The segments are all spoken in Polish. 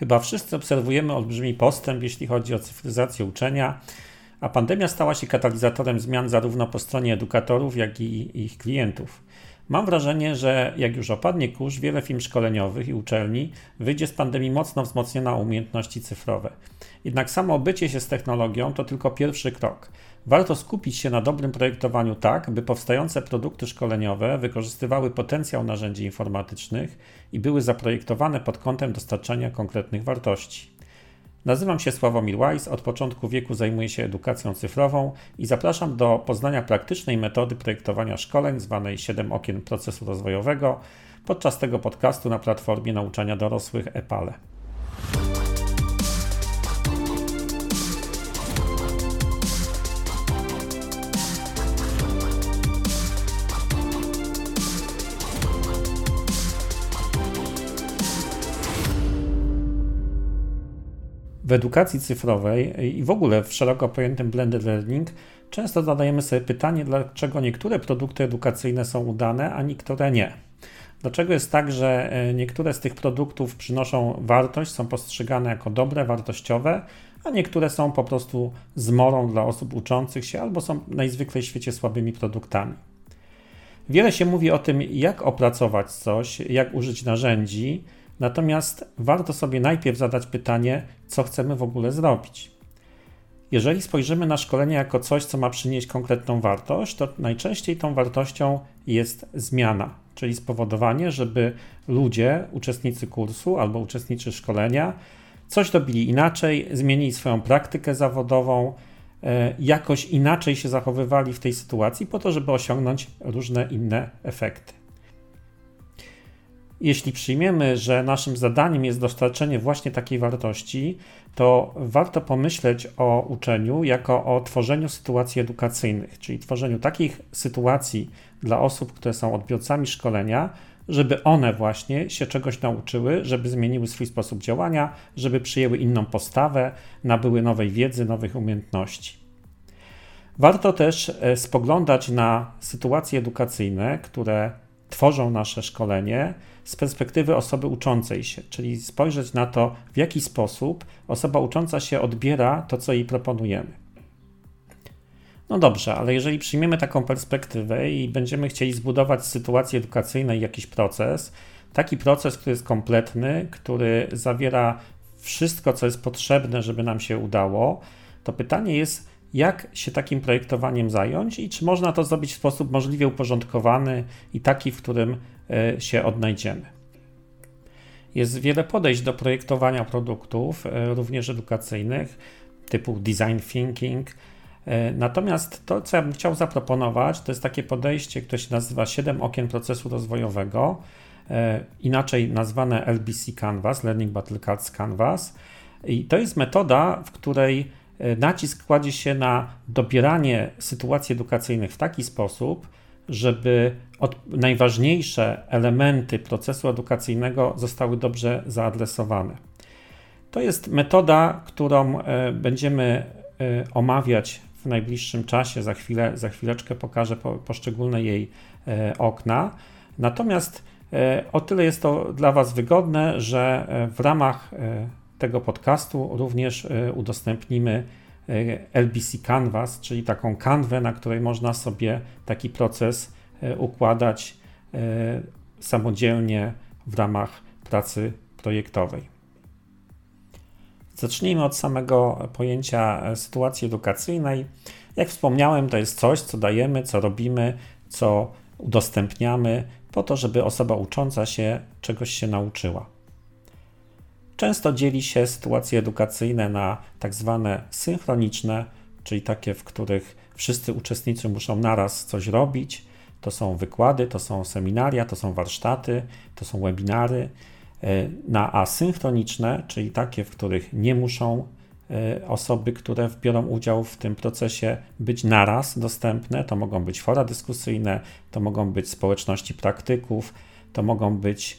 Chyba wszyscy obserwujemy olbrzymi postęp, jeśli chodzi o cyfryzację uczenia, a pandemia stała się katalizatorem zmian zarówno po stronie edukatorów, jak i ich klientów. Mam wrażenie, że jak już opadnie kurz, wiele firm szkoleniowych i uczelni wyjdzie z pandemii mocno wzmocniona o umiejętności cyfrowe. Jednak samo obycie się z technologią to tylko pierwszy krok. Warto skupić się na dobrym projektowaniu tak, by powstające produkty szkoleniowe wykorzystywały potencjał narzędzi informatycznych i były zaprojektowane pod kątem dostarczania konkretnych wartości. Nazywam się Sławomir Weiss, od początku wieku zajmuję się edukacją cyfrową i zapraszam do poznania praktycznej metody projektowania szkoleń zwanej 7 okien procesu rozwojowego podczas tego podcastu na platformie nauczania dorosłych Epale. W edukacji cyfrowej i w ogóle w szeroko pojętym blended learning często zadajemy sobie pytanie, dlaczego niektóre produkty edukacyjne są udane, a niektóre nie. Dlaczego jest tak, że niektóre z tych produktów przynoszą wartość, są postrzegane jako dobre, wartościowe, a niektóre są po prostu zmorą dla osób uczących się albo są najzwyklej w świecie słabymi produktami. Wiele się mówi o tym, jak opracować coś, jak użyć narzędzi, natomiast warto sobie najpierw zadać pytanie, co chcemy w ogóle zrobić. Jeżeli spojrzymy na szkolenie jako coś, co ma przynieść konkretną wartość, to najczęściej tą wartością jest zmiana, czyli spowodowanie, żeby ludzie, uczestnicy kursu albo uczestnicy szkolenia, coś robili inaczej, zmienili swoją praktykę zawodową, jakoś inaczej się zachowywali w tej sytuacji po to, żeby osiągnąć różne inne efekty. Jeśli przyjmiemy, że naszym zadaniem jest dostarczenie właśnie takiej wartości, to warto pomyśleć o uczeniu jako o tworzeniu sytuacji edukacyjnych, czyli tworzeniu takich sytuacji dla osób, które są odbiorcami szkolenia, żeby one właśnie się czegoś nauczyły, żeby zmieniły swój sposób działania, żeby przyjęły inną postawę, nabyły nowej wiedzy, nowych umiejętności. Warto też spoglądać na sytuacje edukacyjne, które tworzą nasze szkolenie z perspektywy osoby uczącej się, czyli spojrzeć na to, w jaki sposób osoba ucząca się odbiera to, co jej proponujemy. No dobrze, ale jeżeli przyjmiemy taką perspektywę i będziemy chcieli zbudować z sytuacji edukacyjnej jakiś proces, taki proces, który jest kompletny, który zawiera wszystko, co jest potrzebne, żeby nam się udało, to pytanie jest, jak się takim projektowaniem zająć i czy można to zrobić w sposób możliwie uporządkowany i taki, w którym się odnajdziemy. Jest wiele podejść do projektowania produktów, również edukacyjnych, typu design thinking. Natomiast to, co ja bym chciał zaproponować, to jest takie podejście, które się nazywa 7 okien procesu rozwojowego, inaczej nazwane LBC Canvas, Learning Battle Cards Canvas. I to jest metoda, w której nacisk kładzie się na dobieranie sytuacji edukacyjnych w taki sposób, żeby najważniejsze elementy procesu edukacyjnego zostały dobrze zaadresowane. To jest metoda, którą będziemy omawiać w najbliższym czasie. Za chwileczkę pokażę poszczególne jej okna. Natomiast o tyle jest to dla Was wygodne, że w ramach tego podcastu również udostępnimy LBC Canvas, czyli taką kanwę, na której można sobie taki proces układać samodzielnie w ramach pracy projektowej. Zacznijmy od samego pojęcia sytuacji edukacyjnej. Jak wspomniałem, to jest coś, co dajemy, co robimy, co udostępniamy po to, żeby osoba ucząca się czegoś się nauczyła. Często dzieli się sytuacje edukacyjne na tak zwane synchroniczne, czyli takie, w których wszyscy uczestnicy muszą naraz coś robić. To są wykłady, to są seminaria, to są warsztaty, to są webinary. Na asynchroniczne, czyli takie, w których nie muszą osoby, które biorą udział w tym procesie, być naraz dostępne. To mogą być fora dyskusyjne, to mogą być społeczności praktyków, to mogą być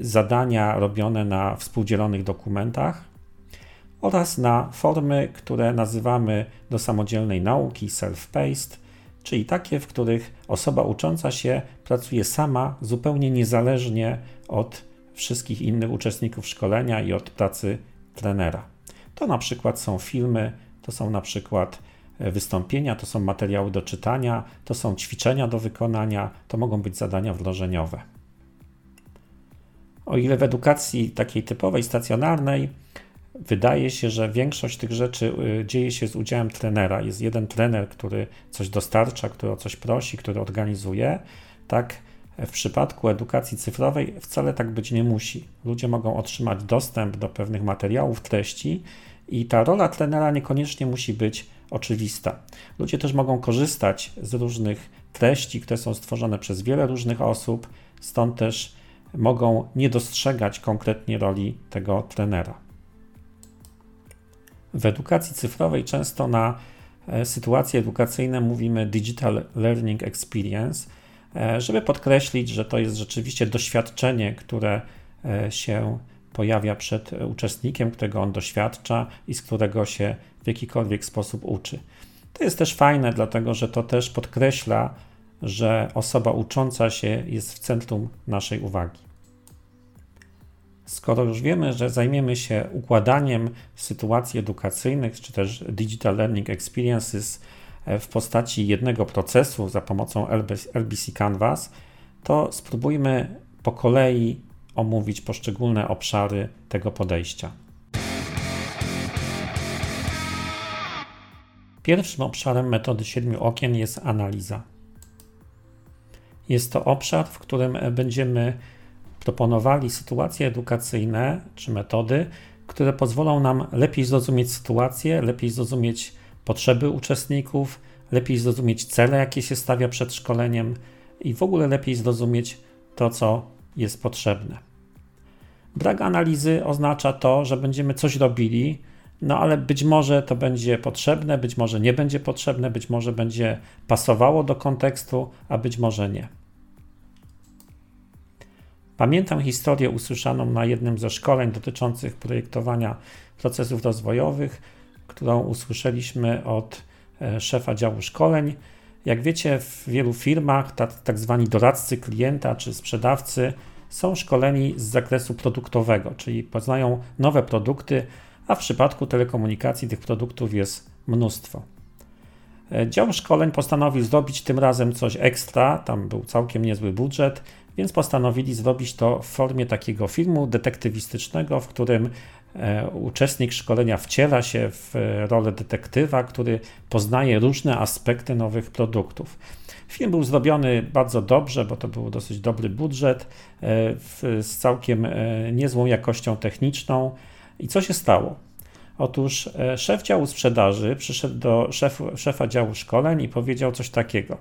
zadania robione na współdzielonych dokumentach oraz na formy, które nazywamy do samodzielnej nauki self-paced, czyli takie, w których osoba ucząca się pracuje sama, zupełnie niezależnie od wszystkich innych uczestników szkolenia i od pracy trenera. To na przykład są filmy, to są na przykład wystąpienia, to są materiały do czytania, to są ćwiczenia do wykonania, to mogą być zadania wdrożeniowe. O ile w edukacji takiej typowej, stacjonarnej, wydaje się, że większość tych rzeczy dzieje się z udziałem trenera. Jest jeden trener, który coś dostarcza, który o coś prosi, który organizuje. Tak w przypadku edukacji cyfrowej wcale tak być nie musi. Ludzie mogą otrzymać dostęp do pewnych materiałów, treści i ta rola trenera niekoniecznie musi być oczywista. Ludzie też mogą korzystać z różnych treści, które są stworzone przez wiele różnych osób, stąd też mogą nie dostrzegać konkretnie roli tego trenera. W edukacji cyfrowej często na sytuacje edukacyjne mówimy Digital Learning Experience, żeby podkreślić, że to jest rzeczywiście doświadczenie, które się pojawia przed uczestnikiem, którego on doświadcza i z którego się w jakikolwiek sposób uczy. To jest też fajne, dlatego że to też podkreśla, że osoba ucząca się jest w centrum naszej uwagi. Skoro już wiemy, że zajmiemy się układaniem sytuacji edukacyjnych, czy też Digital Learning Experiences w postaci jednego procesu za pomocą LBC Canvas, to spróbujmy po kolei omówić poszczególne obszary tego podejścia. Pierwszym obszarem metody 7 okien jest analiza. Jest to obszar, w którym będziemy proponowali sytuacje edukacyjne czy metody, które pozwolą nam lepiej zrozumieć sytuację, lepiej zrozumieć potrzeby uczestników, lepiej zrozumieć cele, jakie się stawia przed szkoleniem i w ogóle lepiej zrozumieć to, co jest potrzebne. Brak analizy oznacza to, że będziemy coś robili, ale być może to będzie potrzebne, być może nie będzie potrzebne, być może będzie pasowało do kontekstu, a być może nie. Pamiętam historię usłyszaną na jednym ze szkoleń dotyczących projektowania procesów rozwojowych, którą usłyszeliśmy od szefa działu szkoleń. Jak wiecie, w wielu firmach tak zwani doradcy klienta czy sprzedawcy są szkoleni z zakresu produktowego, czyli poznają nowe produkty, a w przypadku telekomunikacji tych produktów jest mnóstwo. Dział szkoleń postanowił zrobić tym razem coś ekstra, tam był całkiem niezły budżet, więc postanowili zrobić to w formie takiego filmu detektywistycznego, w którym uczestnik szkolenia wciela się w rolę detektywa, który poznaje różne aspekty nowych produktów. Film był zrobiony bardzo dobrze, bo to był dosyć dobry budżet, z całkiem niezłą jakością techniczną. I co się stało? Otóż szef działu sprzedaży przyszedł do szefa działu szkoleń i powiedział coś takiego.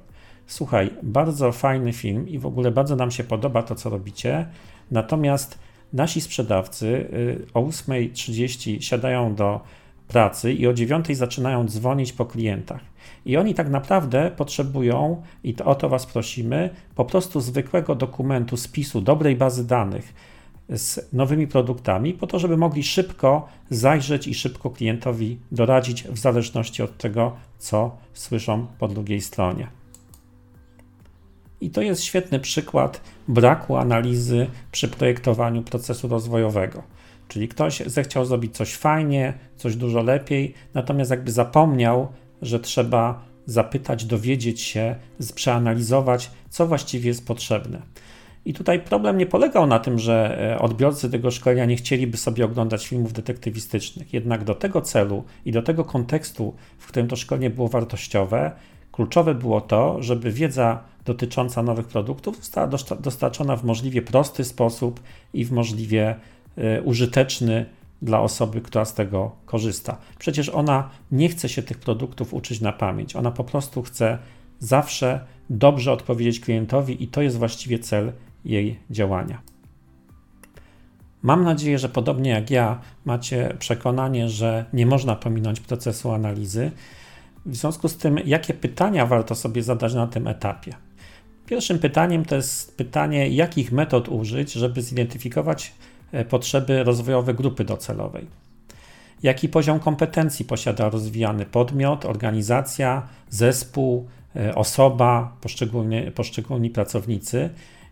Słuchaj, bardzo fajny film i w ogóle bardzo nam się podoba to, co robicie, natomiast nasi sprzedawcy o 8:30 siadają do pracy i o 9:00 zaczynają dzwonić po klientach. I oni tak naprawdę potrzebują, i o to was prosimy, po prostu zwykłego dokumentu, spisu, dobrej bazy danych z nowymi produktami, po to, żeby mogli szybko zajrzeć i szybko klientowi doradzić w zależności od tego, co słyszą po drugiej stronie. I to jest świetny przykład braku analizy przy projektowaniu procesu rozwojowego. Czyli ktoś zechciał zrobić coś fajnie, coś dużo lepiej, natomiast jakby zapomniał, że trzeba zapytać, dowiedzieć się, przeanalizować, co właściwie jest potrzebne. I tutaj problem nie polegał na tym, że odbiorcy tego szkolenia nie chcieliby sobie oglądać filmów detektywistycznych. Jednak do tego celu i do tego kontekstu, w którym to szkolenie było wartościowe, kluczowe było to, żeby wiedza dotycząca nowych produktów została dostarczona w możliwie prosty sposób i w możliwie użyteczny dla osoby, która z tego korzysta. Przecież ona nie chce się tych produktów uczyć na pamięć. Ona po prostu chce zawsze dobrze odpowiedzieć klientowi i to jest właściwie cel jej działania. Mam nadzieję, że podobnie jak ja macie przekonanie, że nie można pominąć procesu analizy. W związku z tym, jakie pytania warto sobie zadać na tym etapie? Pierwszym pytaniem to jest pytanie, jakich metod użyć, żeby zidentyfikować potrzeby rozwojowe grupy docelowej. Jaki poziom kompetencji posiada rozwijany podmiot, organizacja, zespół, osoba, poszczególni pracownicy?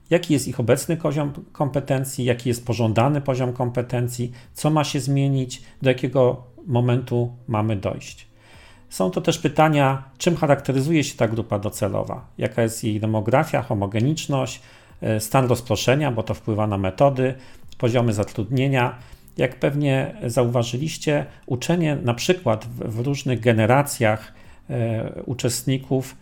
jaki jest ich obecny poziom kompetencji, jaki jest pożądany poziom kompetencji, co ma się zmienić, do jakiego momentu mamy dojść. Są to też pytania, czym charakteryzuje się ta grupa docelowa, jaka jest jej demografia, homogeniczność, stan rozproszenia, bo to wpływa na metody, poziomy zatrudnienia. Jak pewnie zauważyliście, uczenie na przykład w różnych generacjach uczestników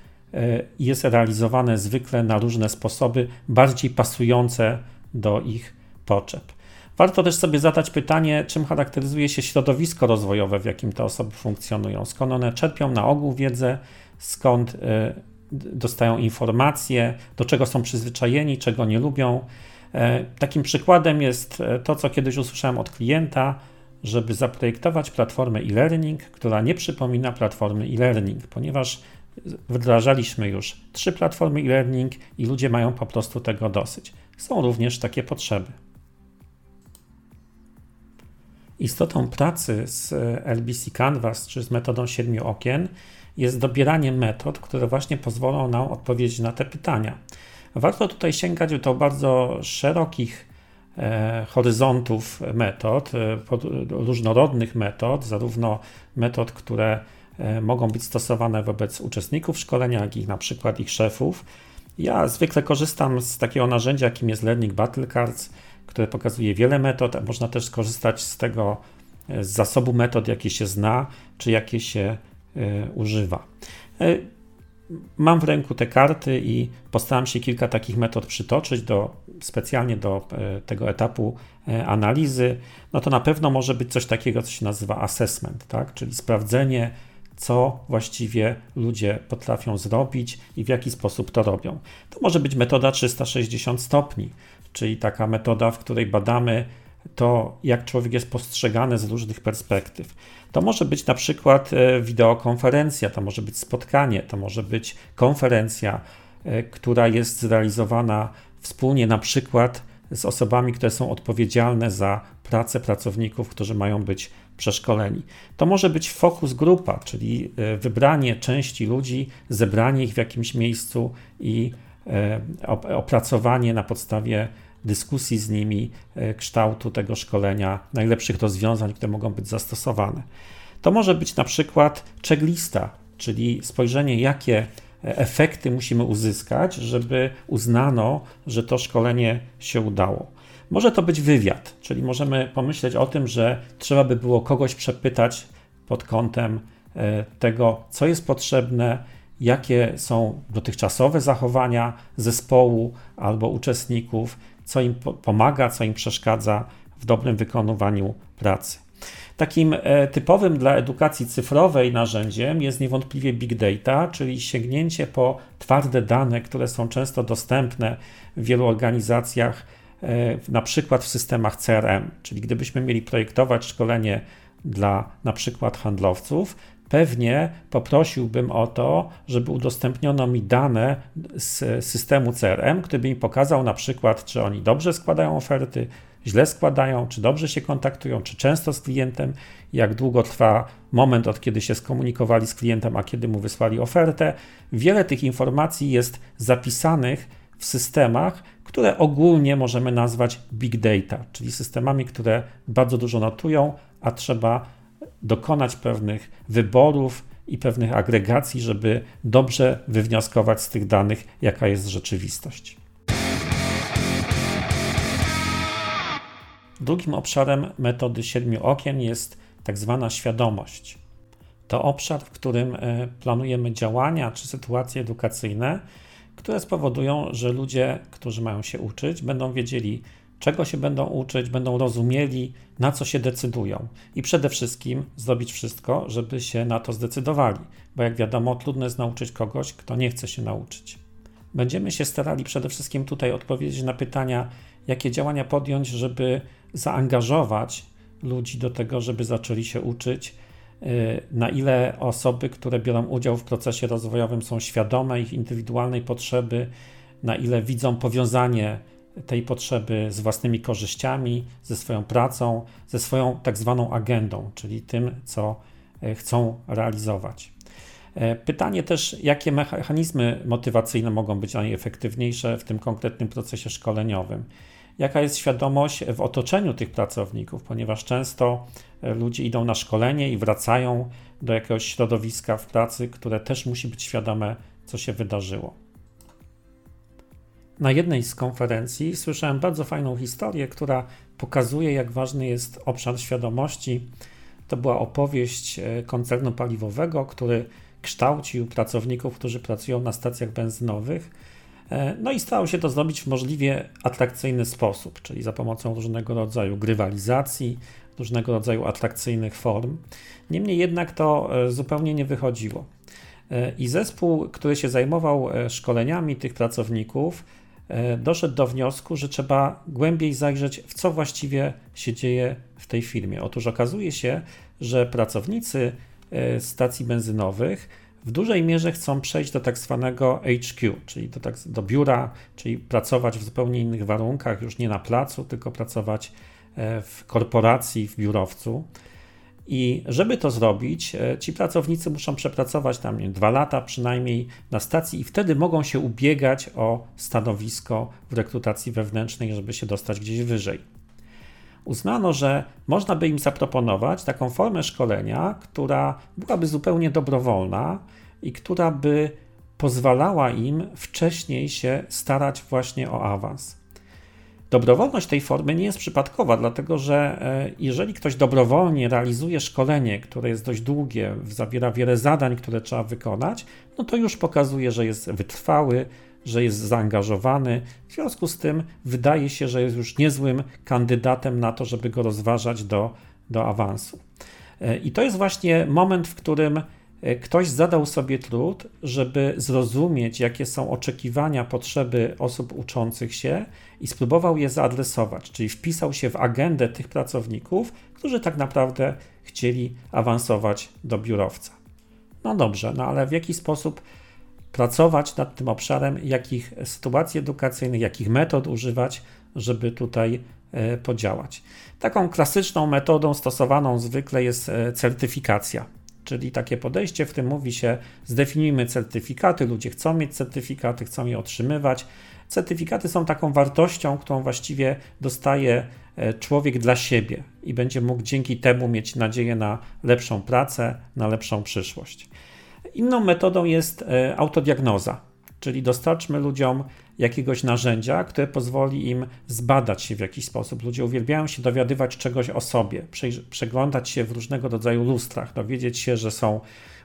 jest realizowane zwykle na różne sposoby, bardziej pasujące do ich potrzeb. Warto też sobie zadać pytanie, czym charakteryzuje się środowisko rozwojowe, w jakim te osoby funkcjonują, skąd one czerpią na ogół wiedzę, skąd dostają informacje, do czego są przyzwyczajeni, czego nie lubią. Takim przykładem jest to, co kiedyś usłyszałem od klienta, żeby zaprojektować platformę e-learning, która nie przypomina platformy e-learning, ponieważ wdrażaliśmy już 3 platformy e-learning i ludzie mają po prostu tego dosyć. Są również takie potrzeby. Istotą pracy z LBC Canvas czy z metodą 7 okien jest dobieranie metod, które właśnie pozwolą nam odpowiedzieć na te pytania. Warto tutaj sięgać do bardzo szerokich horyzontów metod, różnorodnych metod, zarówno metod, które mogą być stosowane wobec uczestników szkolenia, jak i na przykład ich szefów. Ja zwykle korzystam z takiego narzędzia, jakim jest Learning Battle Cards, które pokazuje wiele metod, a można też skorzystać z tego z zasobu metod, jakie się zna, czy jakie się używa. Mam w ręku te karty i postaram się kilka takich metod przytoczyć specjalnie do tego etapu analizy. No to na pewno może być coś takiego, co się nazywa assessment, tak? Czyli sprawdzenie, co właściwie ludzie potrafią zrobić i w jaki sposób to robią. To może być metoda 360 stopni, czyli taka metoda, w której badamy to, jak człowiek jest postrzegany z różnych perspektyw. To może być na przykład wideokonferencja, to może być spotkanie, to może być konferencja, która jest zrealizowana wspólnie na przykład z osobami, które są odpowiedzialne za pracę pracowników, którzy mają być przeszkoleni. To może być focus grupa, czyli wybranie części ludzi, zebranie ich w jakimś miejscu i opracowanie na podstawie dyskusji z nimi, kształtu tego szkolenia, najlepszych rozwiązań, które mogą być zastosowane. To może być na przykład checklista, czyli spojrzenie, jakie efekty musimy uzyskać, żeby uznano, że to szkolenie się udało. Może to być wywiad, czyli możemy pomyśleć o tym, że trzeba by było kogoś przepytać pod kątem tego, co jest potrzebne, jakie są dotychczasowe zachowania zespołu albo uczestników, co im pomaga, co im przeszkadza w dobrym wykonywaniu pracy. Takim typowym dla edukacji cyfrowej narzędziem jest niewątpliwie big data, czyli sięgnięcie po twarde dane, które są często dostępne w wielu organizacjach, na przykład w systemach CRM, czyli gdybyśmy mieli projektować szkolenie dla na przykład handlowców, pewnie poprosiłbym o to, żeby udostępniono mi dane z systemu CRM, który by mi pokazał na przykład, czy oni dobrze składają oferty, źle składają, czy dobrze się kontaktują, czy często z klientem, jak długo trwa moment, od kiedy się skomunikowali z klientem, a kiedy mu wysłali ofertę. Wiele tych informacji jest zapisanych w systemach, które ogólnie możemy nazwać big data, czyli systemami, które bardzo dużo notują, a trzeba dokonać pewnych wyborów i pewnych agregacji, żeby dobrze wywnioskować z tych danych, jaka jest rzeczywistość. Drugim obszarem metody 7 okien jest tak zwana świadomość. To obszar, w którym planujemy działania czy sytuacje edukacyjne, które spowodują, że ludzie, którzy mają się uczyć, będą wiedzieli, czego się będą uczyć, będą rozumieli, na co się decydują i przede wszystkim zrobić wszystko, żeby się na to zdecydowali, bo jak wiadomo, trudno jest nauczyć kogoś, kto nie chce się nauczyć. Będziemy się starali przede wszystkim tutaj odpowiedzieć na pytania, jakie działania podjąć, żeby zaangażować ludzi do tego, żeby zaczęli się uczyć, na ile osoby, które biorą udział w procesie rozwojowym, są świadome ich indywidualnej potrzeby, na ile widzą powiązanie tej potrzeby z własnymi korzyściami, ze swoją pracą, ze swoją tak zwaną agendą, czyli tym, co chcą realizować. Pytanie też, jakie mechanizmy motywacyjne mogą być najefektywniejsze w tym konkretnym procesie szkoleniowym. Jaka jest świadomość w otoczeniu tych pracowników, ponieważ często ludzie idą na szkolenie i wracają do jakiegoś środowiska w pracy, które też musi być świadome, co się wydarzyło. Na jednej z konferencji słyszałem bardzo fajną historię, która pokazuje, jak ważny jest obszar świadomości. To była opowieść koncernu paliwowego, który kształcił pracowników, którzy pracują na stacjach benzynowych. No i starał się to zrobić w możliwie atrakcyjny sposób, czyli za pomocą różnego rodzaju grywalizacji, różnego rodzaju atrakcyjnych form. Niemniej jednak to zupełnie nie wychodziło. I zespół, który się zajmował szkoleniami tych pracowników, doszedł do wniosku, że trzeba głębiej zajrzeć, w co właściwie się dzieje w tej firmie. Otóż okazuje się, że pracownicy stacji benzynowych w dużej mierze chcą przejść do tak zwanego HQ, czyli do biura, czyli pracować w zupełnie innych warunkach, już nie na placu, tylko pracować w korporacji, w biurowcu. I żeby to zrobić, ci pracownicy muszą przepracować tam 2 lata przynajmniej na stacji i wtedy mogą się ubiegać o stanowisko w rekrutacji wewnętrznej, żeby się dostać gdzieś wyżej. Uznano, że można by im zaproponować taką formę szkolenia, która byłaby zupełnie dobrowolna i która by pozwalała im wcześniej się starać właśnie o awans. Dobrowolność tej formy nie jest przypadkowa, dlatego że jeżeli ktoś dobrowolnie realizuje szkolenie, które jest dość długie, zawiera wiele zadań, które trzeba wykonać, no to już pokazuje, że jest wytrwały, że jest zaangażowany. W związku z tym wydaje się, że jest już niezłym kandydatem na to, żeby go rozważać do awansu. I to jest właśnie moment, w którym ktoś zadał sobie trud, żeby zrozumieć, jakie są oczekiwania, potrzeby osób uczących się i spróbował je zaadresować, czyli wpisał się w agendę tych pracowników, którzy tak naprawdę chcieli awansować do biurowca. No dobrze, no ale w jaki sposób pracować nad tym obszarem, jakich sytuacji edukacyjnych, jakich metod używać, żeby tutaj podziałać. Taką klasyczną metodą stosowaną zwykle jest certyfikacja. Czyli takie podejście, w tym mówi się, zdefiniujmy certyfikaty, ludzie chcą mieć certyfikaty, chcą je otrzymywać. Certyfikaty są taką wartością, którą właściwie dostaje człowiek dla siebie i będzie mógł dzięki temu mieć nadzieję na lepszą pracę, na lepszą przyszłość. Inną metodą jest autodiagnoza, czyli dostarczmy ludziom jakiegoś narzędzia, które pozwoli im zbadać się w jakiś sposób. Ludzie uwielbiają się dowiadywać czegoś o sobie, przeglądać się w różnego rodzaju lustrach, dowiedzieć się, że są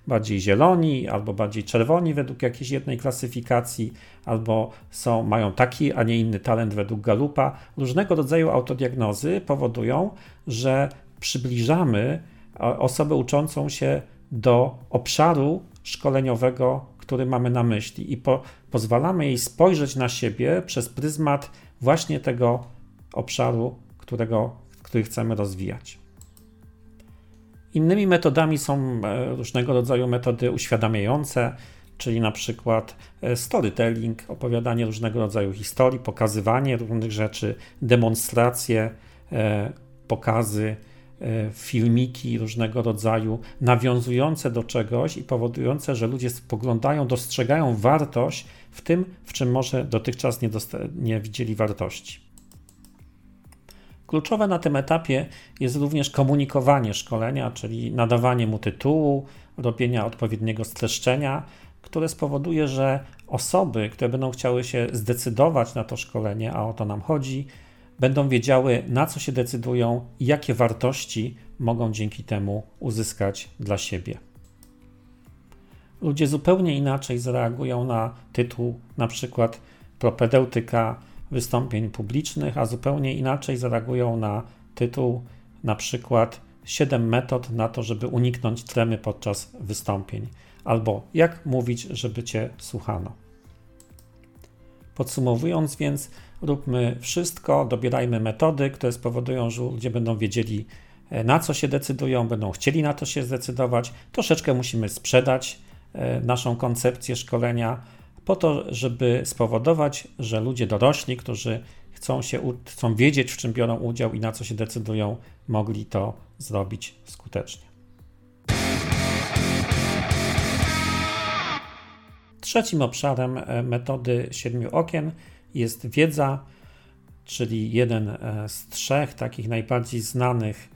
bardziej zieloni albo bardziej czerwoni według jakiejś jednej klasyfikacji, albo mają taki, a nie inny talent według Gallupa. Różnego rodzaju autodiagnozy powodują, że przybliżamy osobę uczącą się do obszaru szkoleniowego, który mamy na myśli i pozwalamy jej spojrzeć na siebie przez pryzmat właśnie tego obszaru, który chcemy rozwijać. Innymi metodami są różnego rodzaju metody uświadamiające, czyli na przykład storytelling, opowiadanie różnego rodzaju historii, pokazywanie różnych rzeczy, demonstracje, pokazy, filmiki różnego rodzaju nawiązujące do czegoś i powodujące, że ludzie spoglądają, dostrzegają wartość w tym, w czym może dotychczas nie widzieli wartości. Kluczowe na tym etapie jest również komunikowanie szkolenia, czyli nadawanie mu tytułu, robienia odpowiedniego streszczenia, które spowoduje, że osoby, które będą chciały się zdecydować na to szkolenie, a o to nam chodzi, będą wiedziały, na co się decydują i jakie wartości mogą dzięki temu uzyskać dla siebie. Ludzie zupełnie inaczej zareagują na tytuł, na przykład propedeutyka wystąpień publicznych, a zupełnie inaczej zareagują na tytuł, na przykład 7 metod na to, żeby uniknąć tremy podczas wystąpień, albo jak mówić, żeby cię słuchano. Podsumowując więc, róbmy wszystko, dobierajmy metody, które spowodują, że ludzie będą wiedzieli, na co się decydują, będą chcieli na to się zdecydować. Troszeczkę musimy sprzedać naszą koncepcję szkolenia po to, żeby spowodować, że ludzie dorośli, którzy chcą wiedzieć, w czym biorą udział i na co się decydują, mogli to zrobić skutecznie. Trzecim obszarem metody 7 okien jest wiedza, czyli jeden z trzech takich najbardziej znanych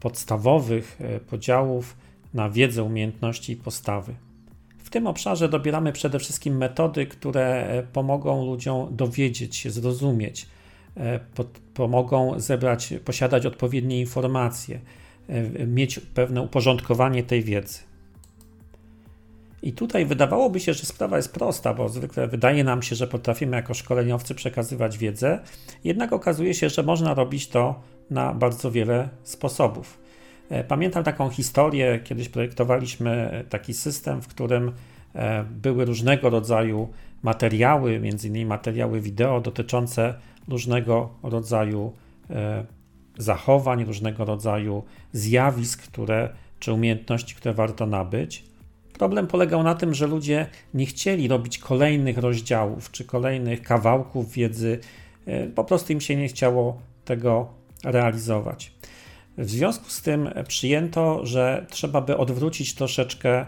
podstawowych podziałów na wiedzę, umiejętności i postawy. W tym obszarze dobieramy przede wszystkim metody, które pomogą ludziom dowiedzieć się, zrozumieć, pomogą zebrać, posiadać odpowiednie informacje, mieć pewne uporządkowanie tej wiedzy. I tutaj wydawałoby się, że sprawa jest prosta, bo zwykle wydaje nam się, że potrafimy jako szkoleniowcy przekazywać wiedzę, jednak okazuje się, że można robić to na bardzo wiele sposobów. Pamiętam taką historię, kiedyś projektowaliśmy taki system, w którym były różnego rodzaju materiały, m.in. materiały wideo dotyczące różnego rodzaju zachowań, różnego rodzaju zjawisk, czy umiejętności, które warto nabyć. Problem polegał na tym, że ludzie nie chcieli robić kolejnych rozdziałów czy kolejnych kawałków wiedzy, po prostu im się nie chciało tego realizować. W związku z tym przyjęto, że trzeba by odwrócić troszeczkę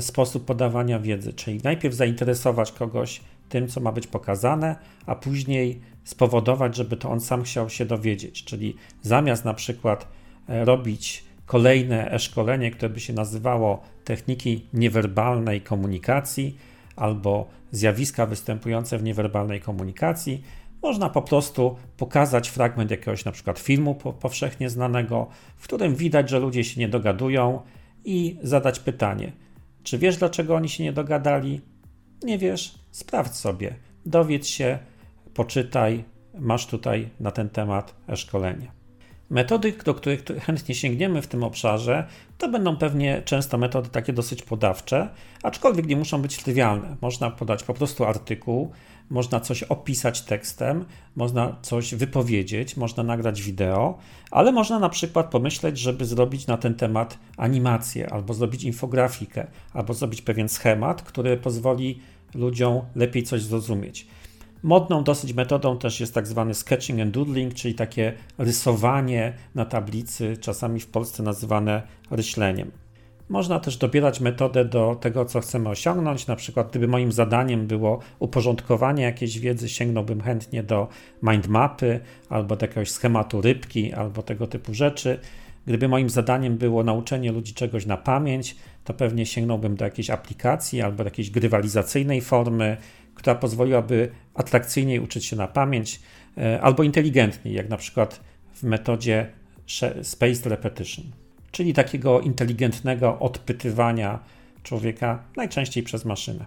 sposób podawania wiedzy, czyli najpierw zainteresować kogoś tym, co ma być pokazane, a później spowodować, żeby to on sam chciał się dowiedzieć, czyli zamiast na przykład robić kolejne e-szkolenie, które by się nazywało techniki niewerbalnej komunikacji albo zjawiska występujące w niewerbalnej komunikacji, można po prostu pokazać fragment jakiegoś na przykład filmu powszechnie znanego, w którym widać, że ludzie się nie dogadują i zadać pytanie. Czy wiesz, dlaczego oni się nie dogadali? Nie wiesz? Sprawdź sobie, dowiedz się, poczytaj, masz tutaj na ten temat e-szkolenie. Metody, do których chętnie sięgniemy w tym obszarze, to będą pewnie często metody takie dosyć podawcze, aczkolwiek nie muszą być trywialne. Można podać po prostu artykuł, można coś opisać tekstem, można coś wypowiedzieć, można nagrać wideo, ale można na przykład pomyśleć, żeby zrobić na ten temat animację, albo zrobić infografikę, albo zrobić pewien schemat, który pozwoli ludziom lepiej coś zrozumieć. Modną dosyć metodą też jest tak zwany sketching and doodling, czyli takie rysowanie na tablicy, czasami w Polsce nazywane ryśleniem. Można też dobierać metodę do tego, co chcemy osiągnąć. Na przykład, gdyby moim zadaniem było uporządkowanie jakiejś wiedzy, sięgnąłbym chętnie do mindmapy albo do jakiegoś schematu rybki albo tego typu rzeczy. Gdyby moim zadaniem było nauczenie ludzi czegoś na pamięć, to pewnie sięgnąłbym do jakiejś aplikacji albo jakiejś grywalizacyjnej formy, która pozwoliłaby atrakcyjniej uczyć się na pamięć albo inteligentniej, jak na przykład w metodzie spaced repetition, czyli takiego inteligentnego odpytywania człowieka najczęściej przez maszynę.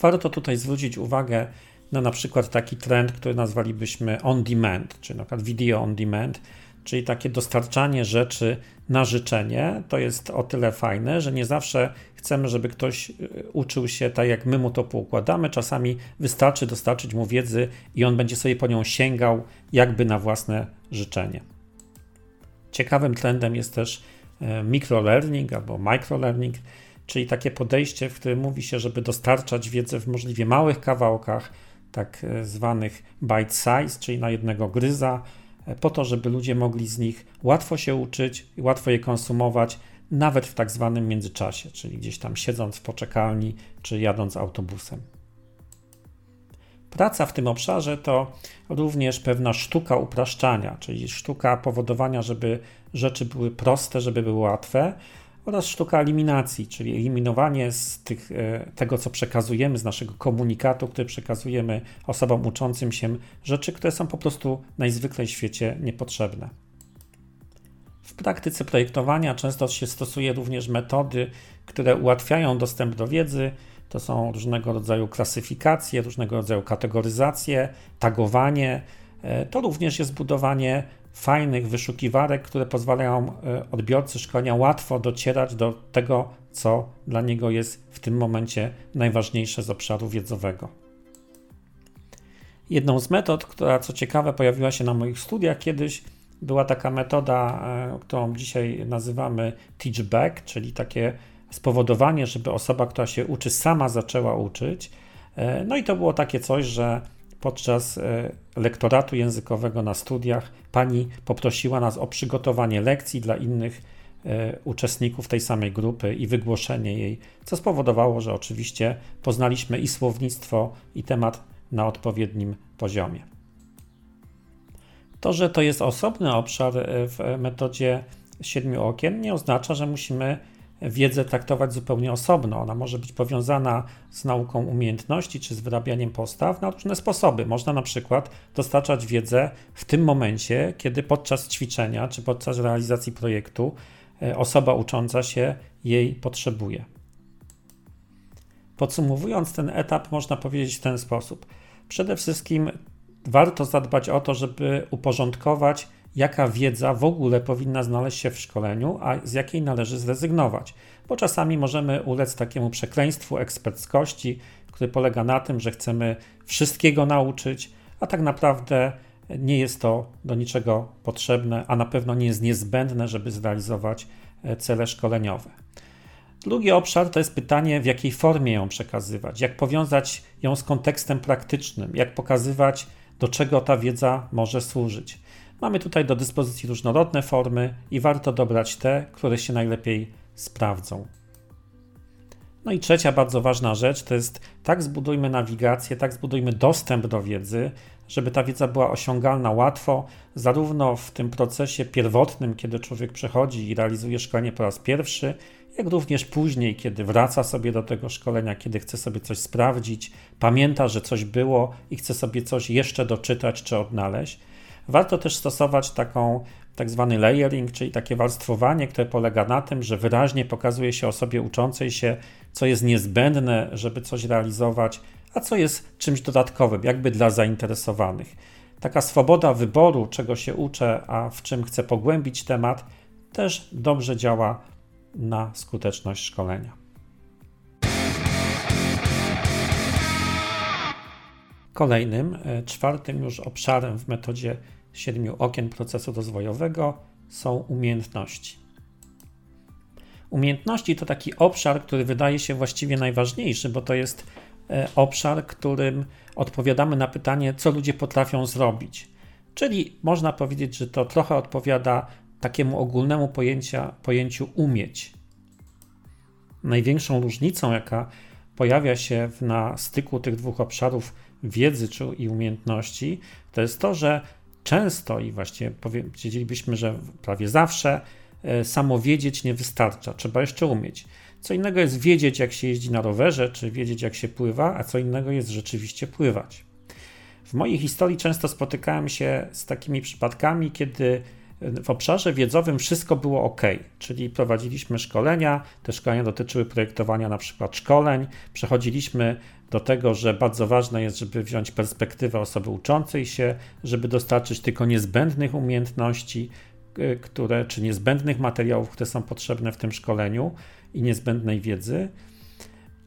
Warto tutaj zwrócić uwagę na przykład taki trend, który nazwalibyśmy on demand, czyli na przykład video on demand, czyli takie dostarczanie rzeczy na życzenie. To jest o tyle fajne, że nie zawsze chcemy, żeby ktoś uczył się tak, jak my mu to poukładamy. Czasami wystarczy dostarczyć mu wiedzy i on będzie sobie po nią sięgał jakby na własne życzenie. Ciekawym trendem jest też microlearning albo microlearning, czyli takie podejście, w którym mówi się, żeby dostarczać wiedzę w możliwie małych kawałkach, tak zwanych bite size, czyli na jednego gryza, po to, żeby ludzie mogli z nich łatwo się uczyć i łatwo je konsumować, nawet w tak zwanym międzyczasie, czyli gdzieś tam siedząc w poczekalni czy jadąc autobusem. Praca w tym obszarze to również pewna sztuka upraszczania, czyli sztuka powodowania, żeby rzeczy były proste, żeby były łatwe, oraz sztuka eliminacji, czyli eliminowanie z tego, co przekazujemy, z naszego komunikatu, który przekazujemy osobom uczącym się rzeczy, które są po prostu najzwyklej w świecie niepotrzebne. W praktyce projektowania często się stosuje również metody, które ułatwiają dostęp do wiedzy. To są różnego rodzaju klasyfikacje, różnego rodzaju kategoryzacje, tagowanie. To również jest budowanie fajnych wyszukiwarek, które pozwalają odbiorcy szkolenia łatwo docierać do tego, co dla niego jest w tym momencie najważniejsze z obszaru wiedzowego. Jedną z metod, która co ciekawe pojawiła się na moich studiach kiedyś, była taka metoda, którą dzisiaj nazywamy teach back, czyli takie spowodowanie, żeby osoba, która się uczy, sama zaczęła uczyć. No i to było takie coś, że podczas lektoratu językowego na studiach pani poprosiła nas o przygotowanie lekcji dla innych uczestników tej samej grupy i wygłoszenie jej, co spowodowało, że oczywiście poznaliśmy i słownictwo, i temat na odpowiednim poziomie. To, że to jest osobny obszar w metodzie 7 okien, nie oznacza, że musimy wiedzę traktować zupełnie osobno. Ona może być powiązana z nauką umiejętności czy z wyrabianiem postaw na różne sposoby. Można na przykład dostarczać wiedzę w tym momencie, kiedy podczas ćwiczenia czy podczas realizacji projektu osoba ucząca się jej potrzebuje. Podsumowując ten etap, można powiedzieć w ten sposób. Przede wszystkim warto zadbać o to, żeby uporządkować, jaka wiedza w ogóle powinna znaleźć się w szkoleniu, a z jakiej należy zrezygnować. Bo czasami możemy ulec takiemu przekleństwu eksperckości, który polega na tym, że chcemy wszystkiego nauczyć, a tak naprawdę nie jest to do niczego potrzebne, a na pewno nie jest niezbędne, żeby zrealizować cele szkoleniowe. Drugi obszar to jest pytanie, w jakiej formie ją przekazywać, jak powiązać ją z kontekstem praktycznym, jak pokazywać, do czego ta wiedza może służyć. Mamy tutaj do dyspozycji różnorodne formy i warto dobrać te, które się najlepiej sprawdzą. No i trzecia bardzo ważna rzecz to jest tak zbudujmy nawigację, tak zbudujmy dostęp do wiedzy, żeby ta wiedza była osiągalna łatwo, zarówno w tym procesie pierwotnym, kiedy człowiek przechodzi i realizuje szkolenie po raz pierwszy, jak również później, kiedy wraca sobie do tego szkolenia, kiedy chce sobie coś sprawdzić, pamięta, że coś było i chce sobie coś jeszcze doczytać czy odnaleźć. Warto też stosować tak zwany layering, czyli takie warstwowanie, które polega na tym, że wyraźnie pokazuje się osobie uczącej się, co jest niezbędne, żeby coś realizować, a co jest czymś dodatkowym, jakby dla zainteresowanych. Taka swoboda wyboru, czego się uczę, a w czym chcę pogłębić temat, też dobrze działa na skuteczność szkolenia. Kolejnym, czwartym już obszarem w metodzie 7 okien procesu rozwojowego są umiejętności. Umiejętności to taki obszar, który wydaje się właściwie najważniejszy, bo to jest obszar, którym odpowiadamy na pytanie, co ludzie potrafią zrobić. Czyli można powiedzieć, że to trochę odpowiada takiemu ogólnemu pojęciu umieć. Największą różnicą, jaka pojawia się na styku tych dwóch obszarów wiedzy i umiejętności, to jest to, że często i właściwie powiedzielibyśmy, że prawie zawsze samo wiedzieć nie wystarcza, trzeba jeszcze umieć. Co innego jest wiedzieć, jak się jeździ na rowerze, czy wiedzieć, jak się pływa, a co innego jest rzeczywiście pływać. W mojej historii często spotykałem się z takimi przypadkami, kiedy w obszarze wiedzowym wszystko było ok, czyli prowadziliśmy szkolenia, te szkolenia dotyczyły projektowania na przykład szkoleń, przechodziliśmy do tego, że bardzo ważne jest, żeby wziąć perspektywę osoby uczącej się, żeby dostarczyć tylko niezbędnych umiejętności, czy niezbędnych materiałów, które są potrzebne w tym szkoleniu i niezbędnej wiedzy.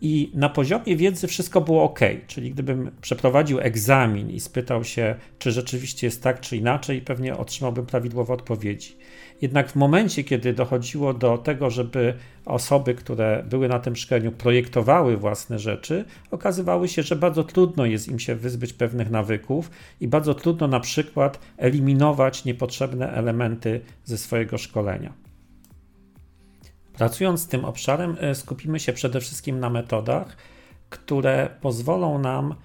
I na poziomie wiedzy wszystko było ok, czyli gdybym przeprowadził egzamin i spytał się, czy rzeczywiście jest tak, czy inaczej, pewnie otrzymałbym prawidłowe odpowiedzi. Jednak w momencie, kiedy dochodziło do tego, żeby osoby, które były na tym szkoleniu, projektowały własne rzeczy, okazywały się, że bardzo trudno jest im się wyzbyć pewnych nawyków i bardzo trudno na przykład eliminować niepotrzebne elementy ze swojego szkolenia. Pracując z tym obszarem, skupimy się przede wszystkim na metodach, które pozwolą nam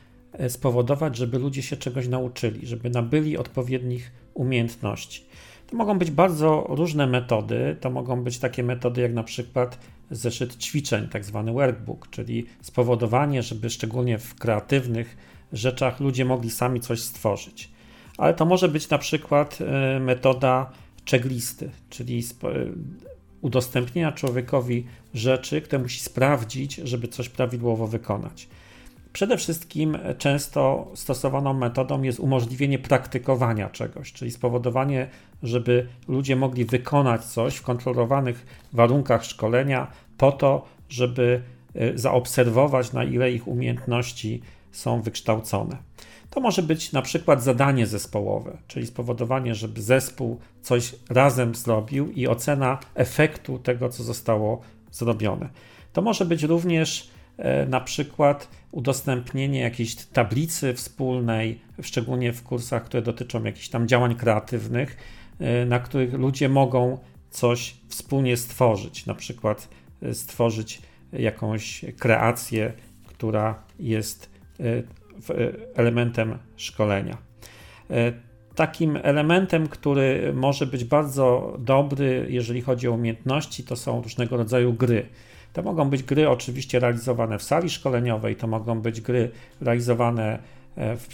spowodować, żeby ludzie się czegoś nauczyli, żeby nabyli odpowiednich umiejętności. To mogą być bardzo różne metody, to mogą być takie metody jak na przykład zeszyt ćwiczeń, tak zwany workbook, czyli spowodowanie, żeby szczególnie w kreatywnych rzeczach ludzie mogli sami coś stworzyć. Ale to może być na przykład metoda checklisty, czyli udostępnienia człowiekowi rzeczy, które musi sprawdzić, żeby coś prawidłowo wykonać. Przede wszystkim często stosowaną metodą jest umożliwienie praktykowania czegoś, czyli spowodowanie, żeby ludzie mogli wykonać coś w kontrolowanych warunkach szkolenia po to, żeby zaobserwować, na ile ich umiejętności są wykształcone. To może być na przykład zadanie zespołowe, czyli spowodowanie, żeby zespół coś razem zrobił i ocena efektu tego, co zostało zrobione. To może być również na przykład udostępnienie jakiejś tablicy wspólnej, szczególnie w kursach, które dotyczą jakichś tam działań kreatywnych, na których ludzie mogą coś wspólnie stworzyć, na przykład stworzyć jakąś kreację, która jest elementem szkolenia. Takim elementem, który może być bardzo dobry, jeżeli chodzi o umiejętności, to są różnego rodzaju gry. To mogą być gry oczywiście realizowane w sali szkoleniowej, to mogą być gry realizowane w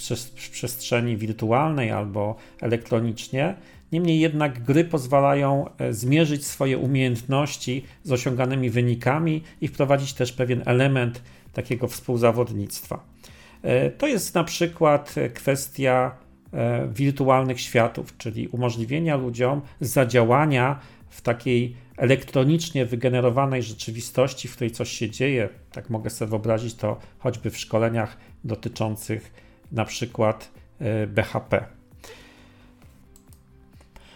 przestrzeni wirtualnej albo elektronicznie. Niemniej jednak gry pozwalają zmierzyć swoje umiejętności z osiąganymi wynikami i wprowadzić też pewien element takiego współzawodnictwa. To jest na przykład kwestia wirtualnych światów, czyli umożliwienia ludziom zadziałania w takiej elektronicznie wygenerowanej rzeczywistości, w której coś się dzieje. Tak mogę sobie wyobrazić to choćby w szkoleniach dotyczących na przykład BHP.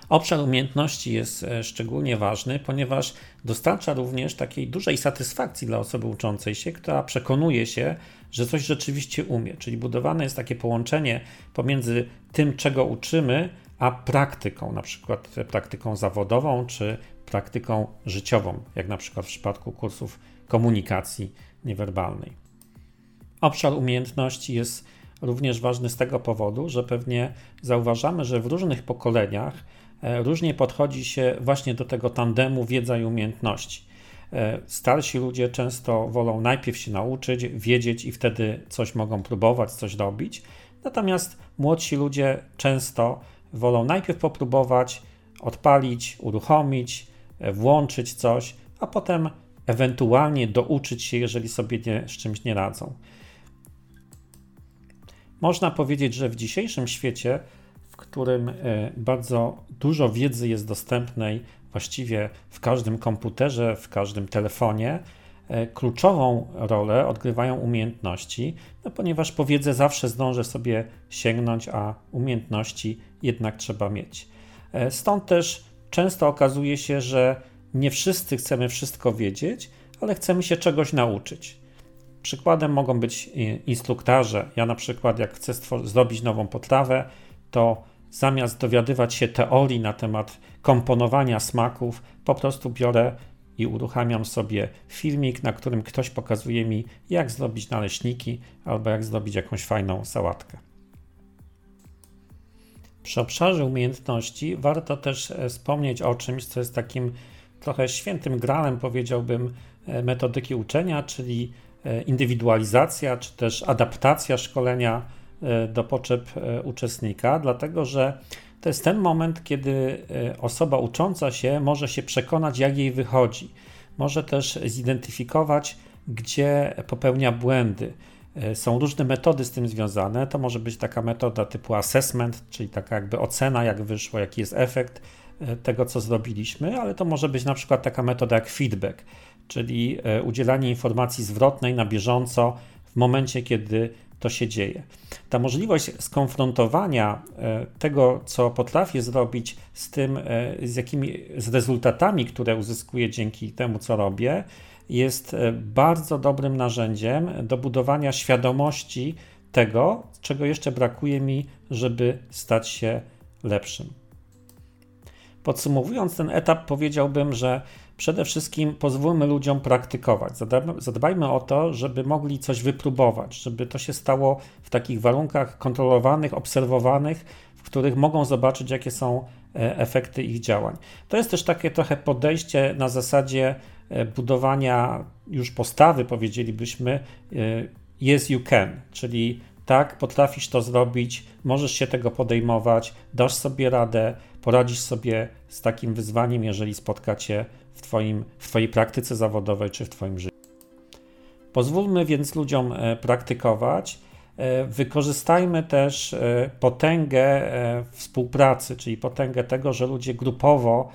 Obszar umiejętności jest szczególnie ważny, ponieważ dostarcza również takiej dużej satysfakcji dla osoby uczącej się, która przekonuje się, że coś rzeczywiście umie. Czyli budowane jest takie połączenie pomiędzy tym, czego uczymy, a praktyką, na przykład praktyką zawodową czy praktyką życiową, jak na przykład w przypadku kursów komunikacji niewerbalnej. Obszar umiejętności jest również ważny z tego powodu, że pewnie zauważamy, że w różnych pokoleniach różnie podchodzi się właśnie do tego tandemu wiedza i umiejętności. Starsi ludzie często wolą najpierw się nauczyć, wiedzieć i wtedy coś mogą próbować, coś robić. Natomiast młodsi ludzie często wolą najpierw popróbować, odpalić, uruchomić, włączyć coś, a potem ewentualnie douczyć się, jeżeli sobie z czymś nie radzą. Można powiedzieć, że w dzisiejszym świecie, w którym bardzo dużo wiedzy jest dostępnej właściwie w każdym komputerze, w każdym telefonie, kluczową rolę odgrywają umiejętności, no ponieważ po wiedzę zawsze zdążę sobie sięgnąć, a umiejętności jednak trzeba mieć. Stąd też często okazuje się, że nie wszyscy chcemy wszystko wiedzieć, ale chcemy się czegoś nauczyć. Przykładem mogą być instruktaże. Ja na przykład jak chcę zrobić nową potrawę, to zamiast dowiadywać się teorii na temat komponowania smaków, po prostu biorę i uruchamiam sobie filmik, na którym ktoś pokazuje mi, jak zrobić naleśniki albo jak zrobić jakąś fajną sałatkę. Przy obszarze umiejętności warto też wspomnieć o czymś, co jest takim trochę świętym gralem, powiedziałbym, metodyki uczenia, czyli indywidualizacja czy też adaptacja szkolenia do potrzeb uczestnika, dlatego że to jest ten moment, kiedy osoba ucząca się może się przekonać, jak jej wychodzi. Może też zidentyfikować, gdzie popełnia błędy. Są różne metody z tym związane. To może być taka metoda typu assessment, czyli taka jakby ocena, jak wyszło, jaki jest efekt tego, co zrobiliśmy, ale to może być na przykład taka metoda jak feedback, czyli udzielanie informacji zwrotnej na bieżąco w momencie, kiedy to się dzieje. Ta możliwość skonfrontowania tego, co potrafię zrobić z tym, z rezultatami, które uzyskuję dzięki temu, co robię, jest bardzo dobrym narzędziem do budowania świadomości tego, czego jeszcze brakuje mi, żeby stać się lepszym. Podsumowując ten etap, powiedziałbym, że przede wszystkim pozwólmy ludziom praktykować. Zadbajmy o to, żeby mogli coś wypróbować, żeby to się stało w takich warunkach kontrolowanych, obserwowanych, w których mogą zobaczyć, jakie są efekty ich działań. To jest też takie trochę podejście na zasadzie budowania już postawy, powiedzielibyśmy, yes you can, czyli tak, potrafisz to zrobić, możesz się tego podejmować, dasz sobie radę, poradzisz sobie z takim wyzwaniem, jeżeli spotka cię w Twojej praktyce zawodowej czy w Twoim życiu. Pozwólmy więc ludziom praktykować. Wykorzystajmy też potęgę współpracy, czyli potęgę tego, że ludzie grupowo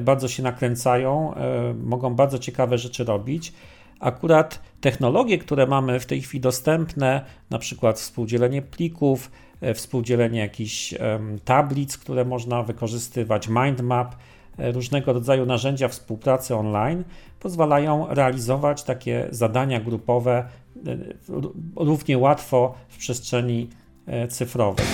bardzo się nakręcają, mogą bardzo ciekawe rzeczy robić. Akurat technologie, które mamy w tej chwili dostępne, na przykład współdzielenie plików, współdzielenie jakichś tablic, które można wykorzystywać, mindmap, różnego rodzaju narzędzia współpracy online pozwalają realizować takie zadania grupowe równie łatwo w przestrzeni cyfrowej.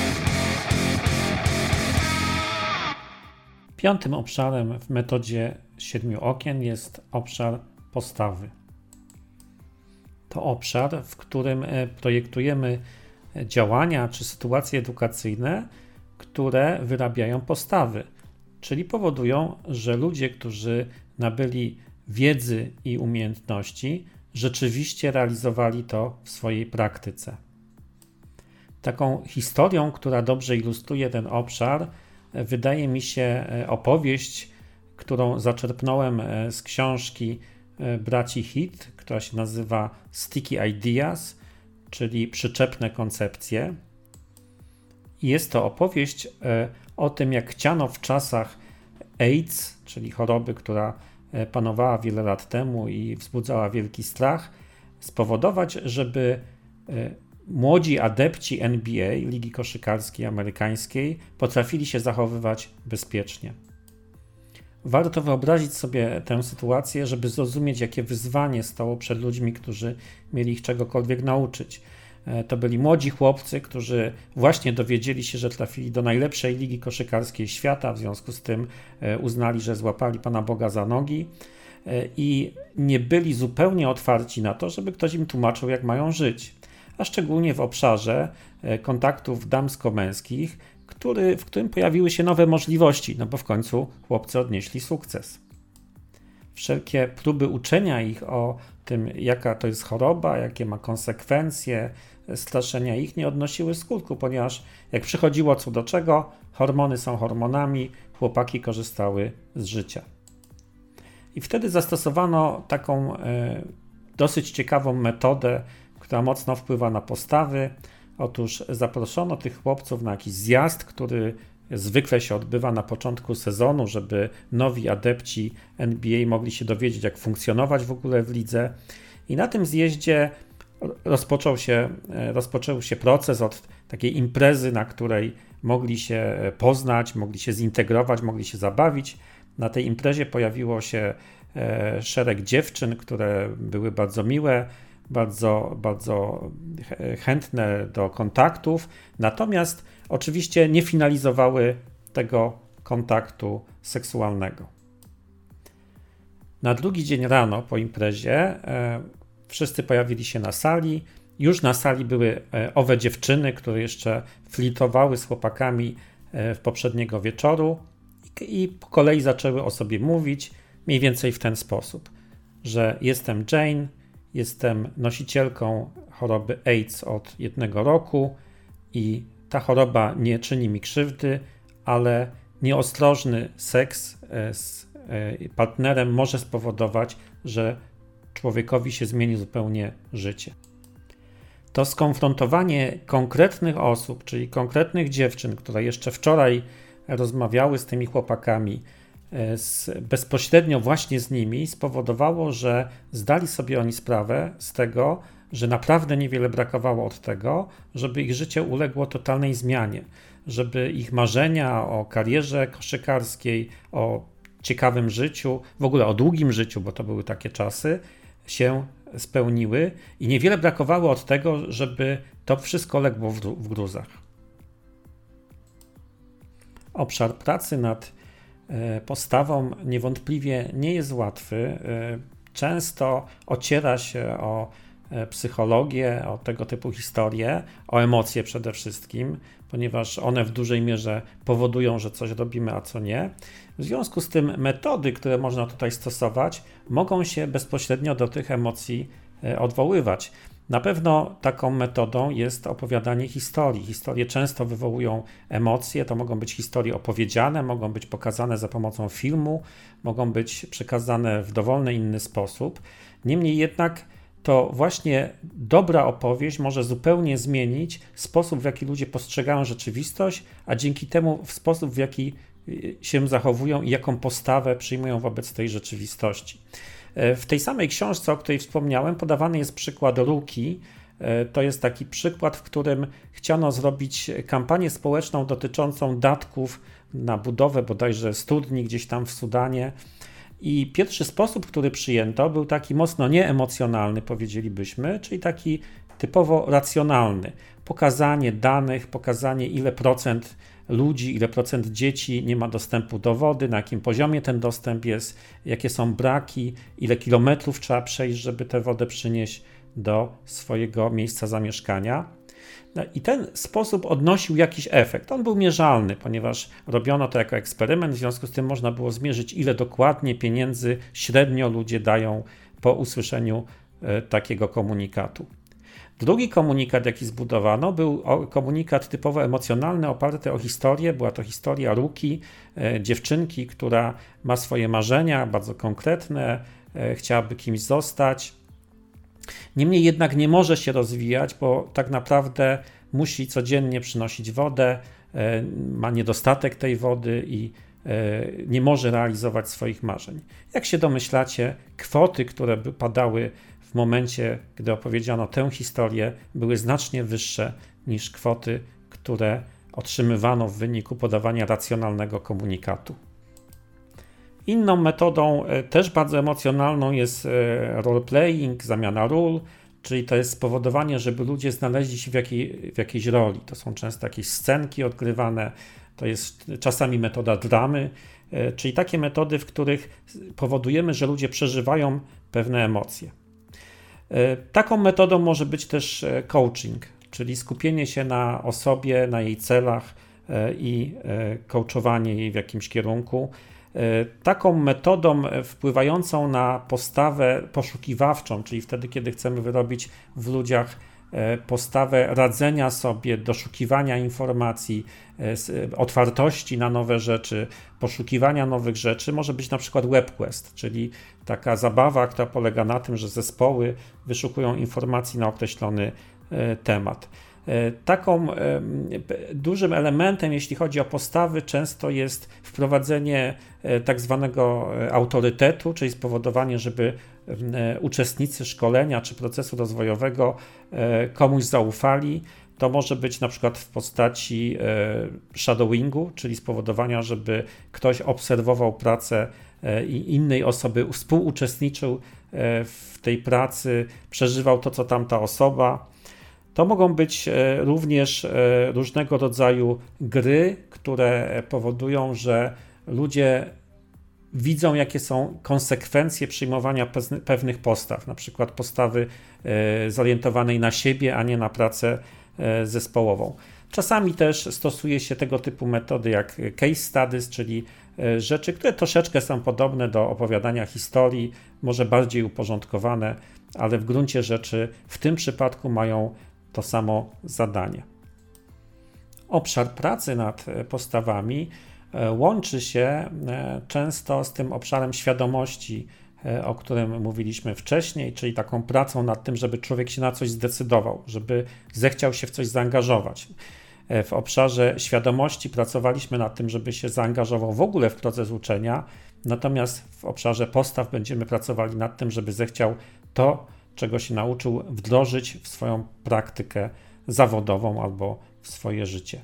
Piątym obszarem w metodzie 7 okien jest obszar postawy. To obszar, w którym projektujemy działania czy sytuacje edukacyjne, które wyrabiają postawy, czyli powodują, że ludzie, którzy nabyli wiedzy i umiejętności, rzeczywiście realizowali to w swojej praktyce. Taką historią, która dobrze ilustruje ten obszar, wydaje mi się opowieść, którą zaczerpnąłem z książki braci Hit, która się nazywa Sticky Ideas, czyli przyczepne koncepcje. Jest to opowieść o tym, jak chciano w czasach AIDS, czyli choroby, która panowała wiele lat temu i wzbudzała wielki strach, spowodować, żeby młodzi adepci NBA, Ligi Koszykarskiej Amerykańskiej, potrafili się zachowywać bezpiecznie. Warto wyobrazić sobie tę sytuację, żeby zrozumieć, jakie wyzwanie stało przed ludźmi, którzy mieli ich czegokolwiek nauczyć. To byli młodzi chłopcy, którzy właśnie dowiedzieli się, że trafili do najlepszej ligi koszykarskiej świata, w związku z tym uznali, że złapali Pana Boga za nogi i nie byli zupełnie otwarci na to, żeby ktoś im tłumaczył, jak mają żyć. A szczególnie w obszarze kontaktów damsko-męskich, w którym pojawiły się nowe możliwości, no bo w końcu chłopcy odnieśli sukces. Wszelkie próby uczenia ich o tym, jaka to jest choroba, jakie ma konsekwencje, straszenia ich nie odnosiły skutku, ponieważ jak przychodziło co do czego, hormony są hormonami, chłopaki korzystały z życia. I wtedy zastosowano taką dosyć ciekawą metodę, która mocno wpływa na postawy. Otóż zaproszono tych chłopców na jakiś zjazd, który zwykle się odbywa na początku sezonu, żeby nowi adepci NBA mogli się dowiedzieć, jak funkcjonować w ogóle w lidze. I na tym zjeździe rozpoczął się proces od takiej imprezy, na której mogli się poznać, mogli się zintegrować, mogli się zabawić. Na tej imprezie pojawiło się szereg dziewczyn, które były bardzo miłe, bardzo chętne do kontaktów, natomiast oczywiście nie finalizowały tego kontaktu seksualnego. Na drugi dzień rano po imprezie wszyscy pojawili się na sali. Już na sali były owe dziewczyny, które jeszcze flirtowały z chłopakami w poprzedniego wieczoru i po kolei zaczęły o sobie mówić mniej więcej w ten sposób, że jestem Jane, jestem nosicielką choroby AIDS od 1 roku i ta choroba nie czyni mi krzywdy, ale nieostrożny seks z partnerem może spowodować, że człowiekowi się zmieni zupełnie życie. To skonfrontowanie konkretnych osób, czyli konkretnych dziewczyn, które jeszcze wczoraj rozmawiały z tymi chłopakami, bezpośrednio właśnie z nimi, spowodowało, że zdali sobie oni sprawę z tego, że naprawdę niewiele brakowało od tego, żeby ich życie uległo totalnej zmianie, żeby ich marzenia o karierze koszykarskiej, o ciekawym życiu, w ogóle o długim życiu, bo to były takie czasy, się spełniły i niewiele brakowało od tego, żeby to wszystko legło w gruzach. Obszar pracy nad postawą niewątpliwie nie jest łatwy. Często ociera się o psychologię, o tego typu historie, o emocje przede wszystkim, ponieważ one w dużej mierze powodują, że coś robimy, a co nie. W związku z tym metody, które można tutaj stosować, mogą się bezpośrednio do tych emocji odwoływać. Na pewno taką metodą jest opowiadanie historii. Historie często wywołują emocje, to mogą być historie opowiedziane, mogą być pokazane za pomocą filmu, mogą być przekazane w dowolny inny sposób. Niemniej jednak to właśnie dobra opowieść może zupełnie zmienić sposób, w jaki ludzie postrzegają rzeczywistość, a dzięki temu w sposób, w jaki się zachowują i jaką postawę przyjmują wobec tej rzeczywistości. W tej samej książce, o której wspomniałem, podawany jest przykład Ruki. To jest taki przykład, w którym chciano zrobić kampanię społeczną dotyczącą datków na budowę bodajże studni gdzieś tam w Sudanie. I pierwszy sposób, który przyjęto, był taki mocno nieemocjonalny, powiedzielibyśmy, czyli taki typowo racjonalny. Pokazanie danych, pokazanie ile procent ludzi, ile procent dzieci nie ma dostępu do wody, na jakim poziomie ten dostęp jest, jakie są braki, ile kilometrów trzeba przejść, żeby tę wodę przynieść do swojego miejsca zamieszkania. I ten sposób odnosił jakiś efekt. On był mierzalny, ponieważ robiono to jako eksperyment, w związku z tym można było zmierzyć, ile dokładnie pieniędzy średnio ludzie dają po usłyszeniu takiego komunikatu. Drugi komunikat, jaki zbudowano, był komunikat typowo emocjonalny, oparty o historię. Była to historia Ruki, dziewczynki, która ma swoje marzenia, bardzo konkretne, chciałaby kimś zostać. Niemniej jednak nie może się rozwijać, bo tak naprawdę musi codziennie przynosić wodę, ma niedostatek tej wody i nie może realizować swoich marzeń. Jak się domyślacie, kwoty, które padały w momencie, gdy opowiedziano tę historię, były znacznie wyższe niż kwoty, które otrzymywano w wyniku podawania racjonalnego komunikatu. Inną metodą, też bardzo emocjonalną, jest roleplaying, zamiana ról, czyli to jest spowodowanie, żeby ludzie znaleźli się w jakiejś roli. To są często jakieś scenki odgrywane, to jest czasami metoda dramy, czyli takie metody, w których powodujemy, że ludzie przeżywają pewne emocje. Taką metodą może być też coaching, czyli skupienie się na osobie, na jej celach i coachowanie jej w jakimś kierunku. Taką metodą wpływającą na postawę poszukiwawczą, czyli wtedy, kiedy chcemy wyrobić w ludziach postawę radzenia sobie, doszukiwania informacji, otwartości na nowe rzeczy, poszukiwania nowych rzeczy, może być na przykład webquest, czyli taka zabawa, która polega na tym, że zespoły wyszukują informacji na określony temat. Taką dużym elementem, jeśli chodzi o postawy, często jest wprowadzenie tak zwanego autorytetu, czyli spowodowanie, żeby uczestnicy szkolenia czy procesu rozwojowego komuś zaufali. To może być na przykład w postaci shadowingu, czyli spowodowania, żeby ktoś obserwował pracę i innej osoby, współuczestniczył w tej pracy, przeżywał to, co tamta osoba. To mogą być również różnego rodzaju gry, które powodują, że ludzie widzą, jakie są konsekwencje przyjmowania pewnych postaw, na przykład postawy zorientowanej na siebie, a nie na pracę zespołową. Czasami też stosuje się tego typu metody jak case studies, czyli rzeczy, które troszeczkę są podobne do opowiadania historii, może bardziej uporządkowane, ale w gruncie rzeczy w tym przypadku mają to samo zadanie. Obszar pracy nad postawami łączy się często z tym obszarem świadomości, o którym mówiliśmy wcześniej, czyli taką pracą nad tym, żeby człowiek się na coś zdecydował, żeby zechciał się w coś zaangażować. W obszarze świadomości pracowaliśmy nad tym, żeby się zaangażował w ogóle w proces uczenia, natomiast w obszarze postaw będziemy pracowali nad tym, żeby zechciał to, czego się nauczył, wdrożyć w swoją praktykę zawodową albo w swoje życie.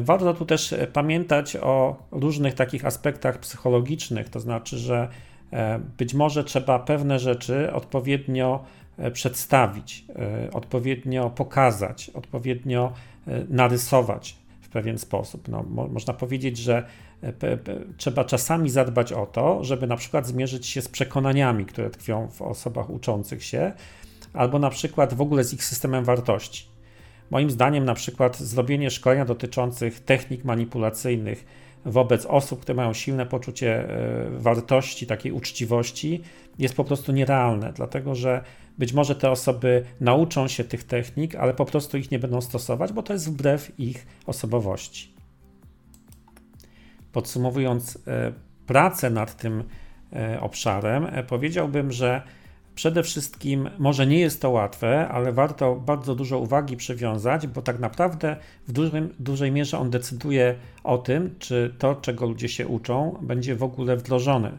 Warto tu też pamiętać o różnych takich aspektach psychologicznych, to znaczy, że być może trzeba pewne rzeczy odpowiednio przedstawić, odpowiednio pokazać, odpowiednio narysować w pewien sposób. No, można powiedzieć, że trzeba czasami zadbać o to, żeby na przykład zmierzyć się z przekonaniami, które tkwią w osobach uczących się, albo na przykład w ogóle z ich systemem wartości. Moim zdaniem na przykład zrobienie szkolenia dotyczących technik manipulacyjnych wobec osób, które mają silne poczucie wartości, takiej uczciwości, jest po prostu nierealne, dlatego że być może te osoby nauczą się tych technik, ale po prostu ich nie będą stosować, bo to jest wbrew ich osobowości. Podsumowując pracę nad tym obszarem, powiedziałbym, że przede wszystkim może nie jest to łatwe, ale warto bardzo dużo uwagi przywiązać, bo tak naprawdę w dużej mierze on decyduje o tym, czy to, czego ludzie się uczą, będzie w ogóle wdrożone,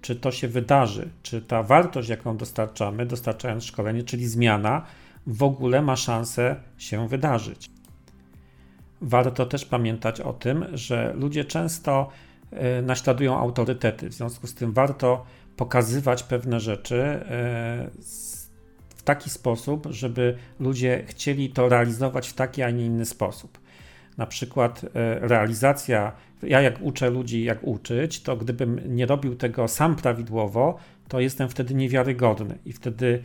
czy to się wydarzy, czy ta wartość, jaką dostarczamy, dostarczając szkolenie, czyli zmiana, w ogóle ma szansę się wydarzyć. Warto też pamiętać o tym, że ludzie często naśladują autorytety, w związku z tym warto pokazywać pewne rzeczy w taki sposób, żeby ludzie chcieli to realizować w taki, a nie inny sposób. na przykład realizacja, ja jak uczę ludzi jak uczyć, to gdybym nie robił tego sam prawidłowo, to jestem wtedy niewiarygodny i wtedy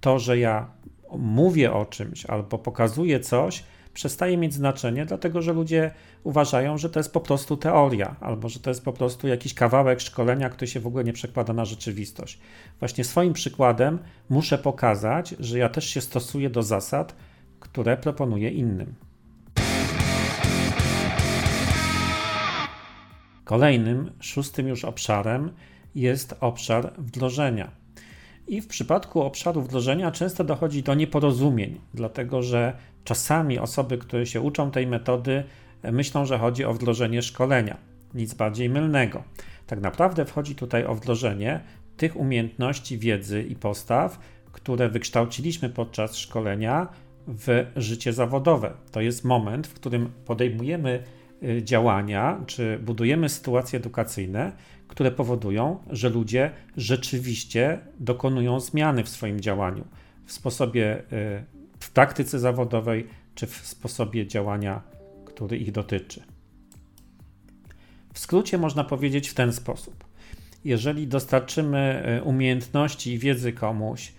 to, że ja mówię o czymś albo pokazuję coś, przestaje mieć znaczenie, dlatego że ludzie uważają, że to jest po prostu teoria albo że to jest po prostu jakiś kawałek szkolenia, który się w ogóle nie przekłada na rzeczywistość. Właśnie swoim przykładem muszę pokazać, że ja też się stosuję do zasad, które proponuję innym. Kolejnym, szóstym już obszarem jest obszar wdrożenia. I w przypadku obszaru wdrożenia często dochodzi do nieporozumień, dlatego że czasami osoby, które się uczą tej metody, myślą, że chodzi o wdrożenie szkolenia. Nic bardziej mylnego. Tak naprawdę wchodzi tutaj o wdrożenie tych umiejętności, wiedzy i postaw, które wykształciliśmy podczas szkolenia w życie zawodowe. To jest moment, w którym podejmujemy działania, czy budujemy sytuacje edukacyjne, które powodują, że ludzie rzeczywiście dokonują zmiany w swoim działaniu, w sposobie, w praktyce zawodowej, czy w sposobie działania, który ich dotyczy. W skrócie można powiedzieć w ten sposób. Jeżeli dostarczymy umiejętności i wiedzy komuś,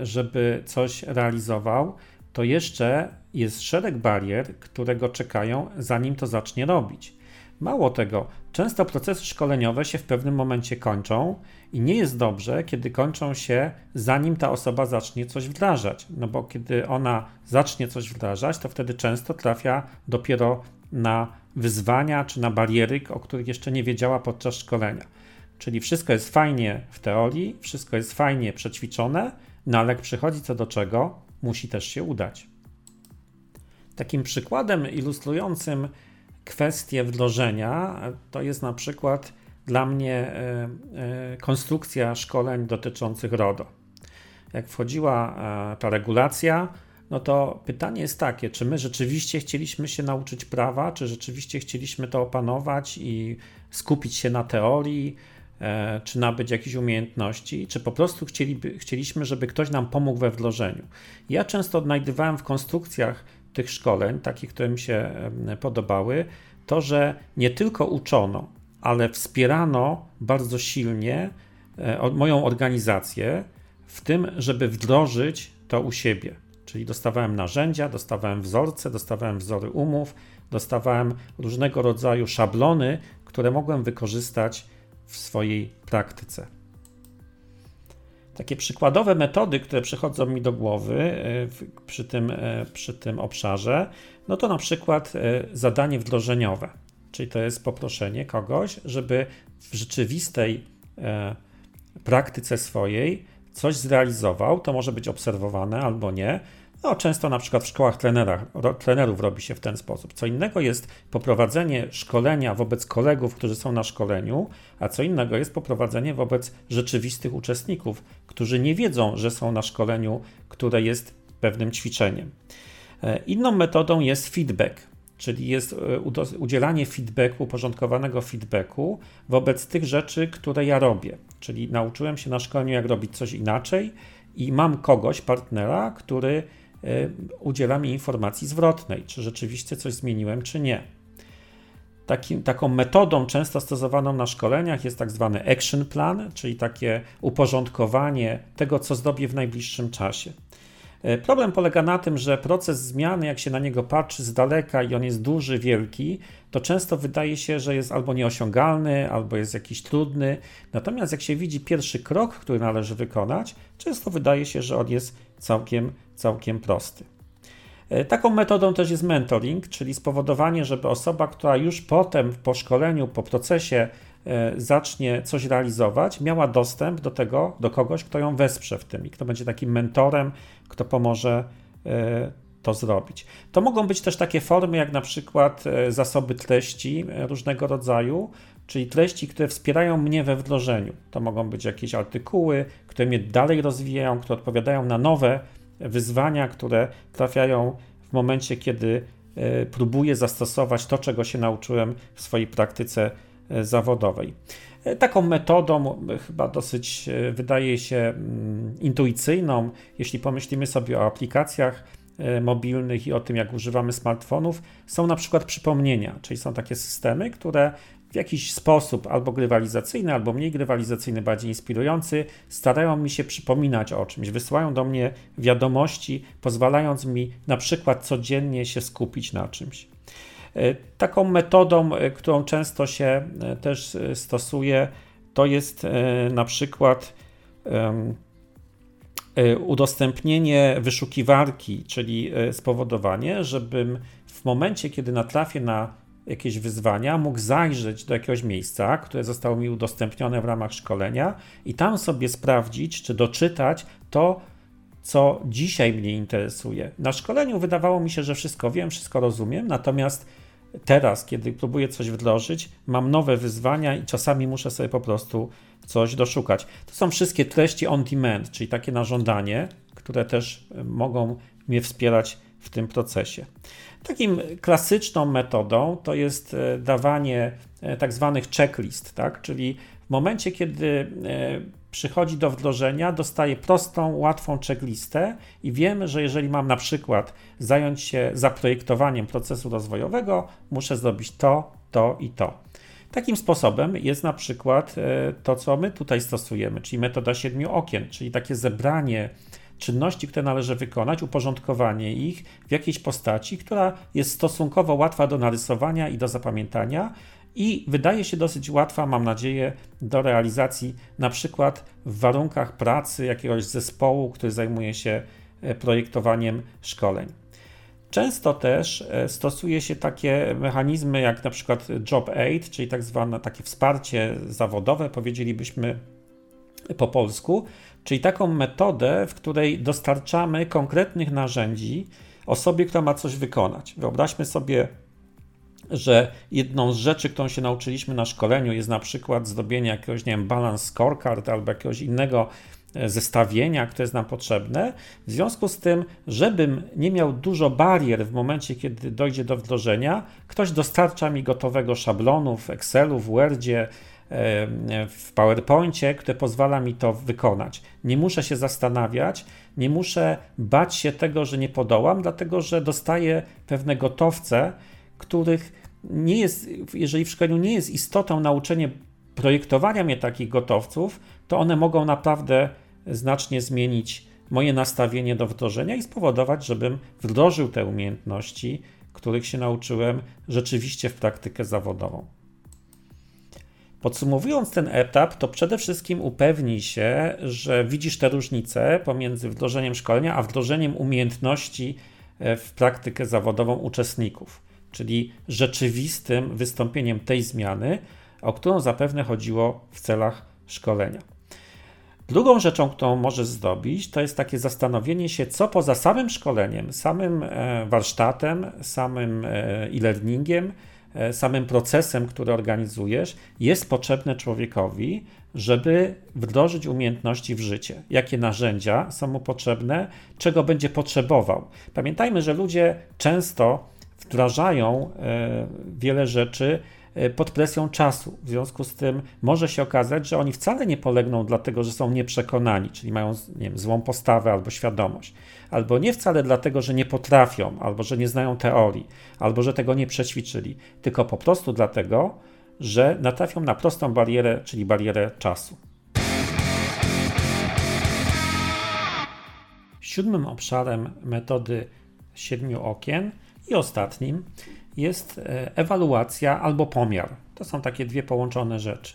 żeby coś realizował, to jeszcze jest szereg barier, które go czekają, zanim to zacznie robić. Mało tego, często procesy szkoleniowe się w pewnym momencie kończą i nie jest dobrze, kiedy kończą się, zanim ta osoba zacznie coś wdrażać. No bo kiedy ona zacznie coś wdrażać, to wtedy często trafia dopiero na wyzwania czy na bariery, o których jeszcze nie wiedziała podczas szkolenia. Czyli wszystko jest fajnie w teorii, wszystko jest fajnie przećwiczone, no ale jak przychodzi co do czego, musi też się udać. Takim przykładem ilustrującym kwestie wdrożenia to jest na przykład dla mnie konstrukcja szkoleń dotyczących RODO. Jak wchodziła ta regulacja, no to pytanie jest takie, czy my rzeczywiście chcieliśmy się nauczyć prawa, czy rzeczywiście chcieliśmy to opanować i skupić się na teorii, czy nabyć jakieś umiejętności, czy po prostu chcieliśmy, żeby ktoś nam pomógł we wdrożeniu. Ja często odnajdywałem w konstrukcjach tych szkoleń, takich, które mi się podobały, to, że nie tylko uczono, ale wspierano bardzo silnie moją organizację w tym, żeby wdrożyć to u siebie. Czyli dostawałem narzędzia, dostawałem wzorce, dostawałem wzory umów, dostawałem różnego rodzaju szablony, które mogłem wykorzystać w swojej praktyce. Takie przykładowe metody, które przychodzą mi do głowy przy tym obszarze, no to na przykład zadanie wdrożeniowe, czyli to jest poproszenie kogoś, żeby w rzeczywistej praktyce swojej coś zrealizował, to może być obserwowane albo nie. No, często na przykład w szkołach trenerów robi się w ten sposób. Co innego jest poprowadzenie szkolenia wobec kolegów, którzy są na szkoleniu, a co innego jest poprowadzenie wobec rzeczywistych uczestników, którzy nie wiedzą, że są na szkoleniu, które jest pewnym ćwiczeniem. Inną metodą jest feedback, czyli jest udzielanie feedbacku, uporządkowanego feedbacku wobec tych rzeczy, które ja robię. Czyli nauczyłem się na szkoleniu, jak robić coś inaczej i mam kogoś, partnera, który udziela mi informacji zwrotnej, czy rzeczywiście coś zmieniłem, czy nie. Taką metodą często stosowaną na szkoleniach jest tak zwany action plan, czyli takie uporządkowanie tego, co zrobię w najbliższym czasie. Problem polega na tym, że proces zmiany, jak się na niego patrzy z daleka i on jest duży, wielki, to często wydaje się, że jest albo nieosiągalny, albo jest jakiś trudny. Natomiast jak się widzi pierwszy krok, który należy wykonać, często wydaje się, że on jest całkiem prosty. Taką metodą też jest mentoring, czyli spowodowanie, żeby osoba, która już potem po szkoleniu, po procesie zacznie coś realizować, miała dostęp do tego, do kogoś, kto ją wesprze w tym i kto będzie takim mentorem, kto pomoże to zrobić. To mogą być też takie formy jak na przykład zasoby treści różnego rodzaju, czyli treści, które wspierają mnie we wdrożeniu. To mogą być jakieś artykuły, które mnie dalej rozwijają, które odpowiadają na nowe wyzwania, które trafiają w momencie, kiedy próbuję zastosować to, czego się nauczyłem w swojej praktyce zawodowej. Taką metodą, chyba dosyć wydaje się intuicyjną, jeśli pomyślimy sobie o aplikacjach mobilnych i o tym, jak używamy smartfonów, są na przykład przypomnienia, czyli są takie systemy, które w jakiś sposób, albo grywalizacyjny, albo mniej grywalizacyjny, bardziej inspirujący, starają mi się przypominać o czymś, wysyłają do mnie wiadomości, pozwalając mi na przykład codziennie się skupić na czymś. Taką metodą, którą często się też stosuje, to jest na przykład udostępnienie wyszukiwarki, czyli spowodowanie, żebym w momencie, kiedy natrafię na jakieś wyzwania, mógł zajrzeć do jakiegoś miejsca, które zostało mi udostępnione w ramach szkolenia i tam sobie sprawdzić, czy doczytać to, co dzisiaj mnie interesuje. Na szkoleniu wydawało mi się, że wszystko wiem, wszystko rozumiem, natomiast teraz, kiedy próbuję coś wdrożyć, mam nowe wyzwania i czasami muszę sobie po prostu coś doszukać. To są wszystkie treści on demand, czyli takie na żądanie, które też mogą mnie wspierać w tym procesie. Takim klasyczną metodą to jest dawanie tak zwanych checklist, tak? Czyli w momencie, kiedy przychodzi do wdrożenia, dostaję prostą, łatwą checklistę i wiem, że jeżeli mam na przykład zająć się zaprojektowaniem procesu rozwojowego, muszę zrobić to, to i to. Takim sposobem jest na przykład to, co my tutaj stosujemy, czyli metoda 7 okien, czyli takie zebranie czynności, które należy wykonać, uporządkowanie ich w jakiejś postaci, która jest stosunkowo łatwa do narysowania i do zapamiętania i wydaje się dosyć łatwa, mam nadzieję, do realizacji na przykład w warunkach pracy jakiegoś zespołu, który zajmuje się projektowaniem szkoleń. Często też stosuje się takie mechanizmy jak na przykład job aid, czyli tak zwane takie wsparcie zawodowe, powiedzielibyśmy po polsku, czyli taką metodę, w której dostarczamy konkretnych narzędzi osobie, która ma coś wykonać. Wyobraźmy sobie, że jedną z rzeczy, którą się nauczyliśmy na szkoleniu, jest na przykład zrobienie jakiegoś, nie wiem, balance scorecard albo jakiegoś innego zestawienia, które jest nam potrzebne. W związku z tym, żebym nie miał dużo barier w momencie, kiedy dojdzie do wdrożenia, ktoś dostarcza mi gotowego szablonu w Excelu, w Wordzie, w PowerPoincie, które pozwala mi to wykonać. Nie muszę się zastanawiać, nie muszę bać się tego, że nie podołam, dlatego że dostaję pewne gotowce, których nie jest, jeżeli w szkoleniu nie jest istotą nauczenie projektowania mnie takich gotowców, to one mogą naprawdę znacznie zmienić moje nastawienie do wdrożenia i spowodować, żebym wdrożył te umiejętności, których się nauczyłem, rzeczywiście w praktykę zawodową. Podsumowując ten etap, to przede wszystkim upewnij się, że widzisz te różnice pomiędzy wdrożeniem szkolenia, a wdrożeniem umiejętności w praktykę zawodową uczestników, czyli rzeczywistym wystąpieniem tej zmiany, o którą zapewne chodziło w celach szkolenia. Drugą rzeczą, którą możesz zrobić, to jest takie zastanowienie się, co poza samym szkoleniem, samym warsztatem, samym e-learningiem, samym procesem, który organizujesz, jest potrzebne człowiekowi, żeby wdrożyć umiejętności w życie. Jakie narzędzia są mu potrzebne, czego będzie potrzebował. Pamiętajmy, że ludzie często wdrażają wiele rzeczy pod presją czasu. W związku z tym może się okazać, że oni wcale nie polegną dlatego, że są nieprzekonani, czyli mają, nie wiem, złą postawę albo świadomość, albo nie wcale dlatego, że nie potrafią, albo że nie znają teorii, albo że tego nie przećwiczyli, tylko po prostu dlatego, że natrafią na prostą barierę, czyli barierę czasu. 7 obszarem metody 7 okien i ostatnim jest ewaluacja albo pomiar. To są takie dwie połączone rzeczy.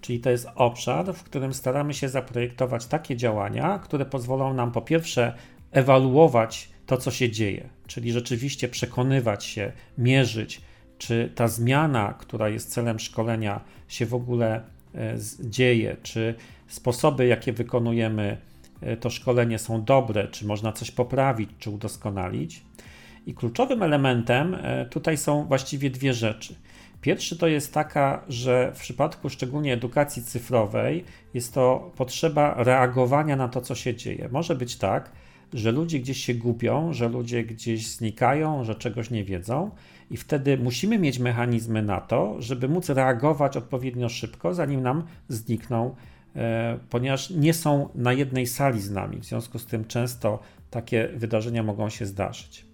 Czyli to jest obszar, w którym staramy się zaprojektować takie działania, które pozwolą nam po pierwsze ewaluować to, co się dzieje, czyli rzeczywiście przekonywać się, mierzyć, czy ta zmiana, która jest celem szkolenia, się w ogóle dzieje, czy sposoby, jakie wykonujemy to szkolenie, są dobre, czy można coś poprawić, czy udoskonalić. I kluczowym elementem tutaj są właściwie dwie rzeczy. Pierwszy to jest taka, że w przypadku szczególnie edukacji cyfrowej jest to potrzeba reagowania na to, co się dzieje. Może być tak, że ludzie gdzieś się gubią, że ludzie gdzieś znikają, że czegoś nie wiedzą i wtedy musimy mieć mechanizmy na to, żeby móc reagować odpowiednio szybko, zanim nam znikną ponieważ nie są na jednej sali z nami, w związku z tym często takie wydarzenia mogą się zdarzyć.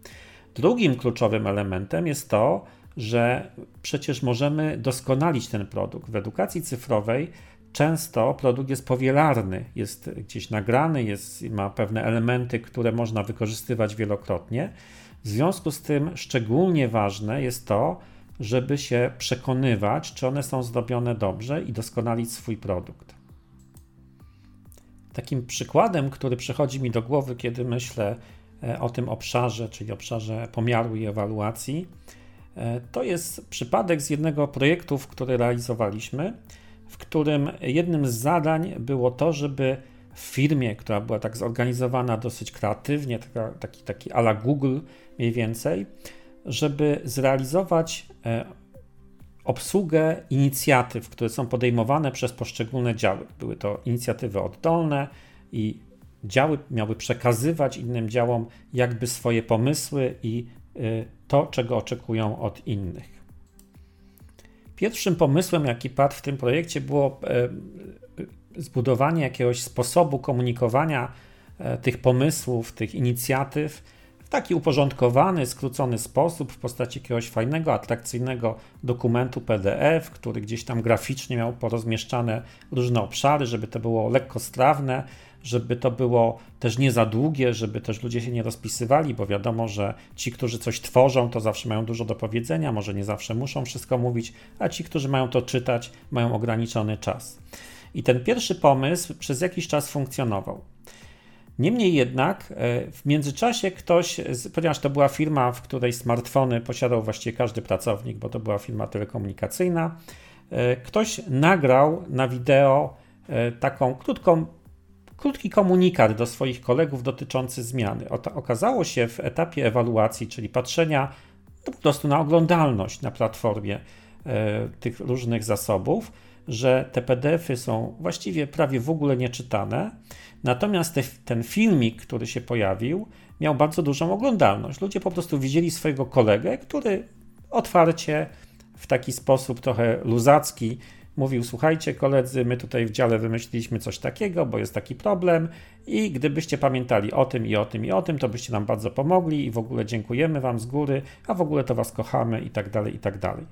Drugim kluczowym elementem jest to, że przecież możemy doskonalić ten produkt. W edukacji cyfrowej często produkt jest powielarny, jest gdzieś nagrany, ma pewne elementy, które można wykorzystywać wielokrotnie. W związku z tym szczególnie ważne jest to, żeby się przekonywać, czy one są zrobione dobrze i doskonalić swój produkt. Takim przykładem, który przychodzi mi do głowy, kiedy myślę o tym obszarze, czyli obszarze pomiaru i ewaluacji, to jest przypadek z jednego projektu, który realizowaliśmy, w którym jednym z zadań było to, żeby w firmie, która była tak zorganizowana dosyć kreatywnie, taki à la Google mniej więcej, żeby zrealizować obsługę inicjatyw, które są podejmowane przez poszczególne działy. Były to inicjatywy oddolne i działy miały przekazywać innym działom jakby swoje pomysły i to, czego oczekują od innych. Pierwszym pomysłem, jaki padł w tym projekcie, było zbudowanie jakiegoś sposobu komunikowania tych pomysłów, tych inicjatyw w taki uporządkowany, skrócony sposób w postaci jakiegoś fajnego, atrakcyjnego dokumentu PDF, który gdzieś tam graficznie miał porozmieszczane różne obszary, żeby to było lekkostrawne, żeby to było też nie za długie, żeby też ludzie się nie rozpisywali, bo wiadomo, że ci, którzy coś tworzą, to zawsze mają dużo do powiedzenia, może nie zawsze muszą wszystko mówić, a ci, którzy mają to czytać, mają ograniczony czas. I ten pierwszy pomysł przez jakiś czas funkcjonował. Niemniej jednak w międzyczasie ktoś, ponieważ to była firma, w której smartfony posiadał właściwie każdy pracownik, bo to była firma telekomunikacyjna, ktoś nagrał na wideo taką krótki komunikat do swoich kolegów dotyczący zmiany. Okazało się w etapie ewaluacji, czyli patrzenia po prostu na oglądalność na platformie tych różnych zasobów, że te PDF-y są właściwie prawie w ogóle nieczytane, natomiast ten filmik, który się pojawił, miał bardzo dużą oglądalność. Ludzie po prostu widzieli swojego kolegę, który otwarcie w taki sposób trochę luzacki mówił: słuchajcie koledzy, my tutaj w dziale wymyśliliśmy coś takiego, bo jest taki problem i gdybyście pamiętali o tym i o tym i o tym, to byście nam bardzo pomogli i w ogóle dziękujemy wam z góry, a w ogóle to was kochamy i tak dalej, i tak dalej.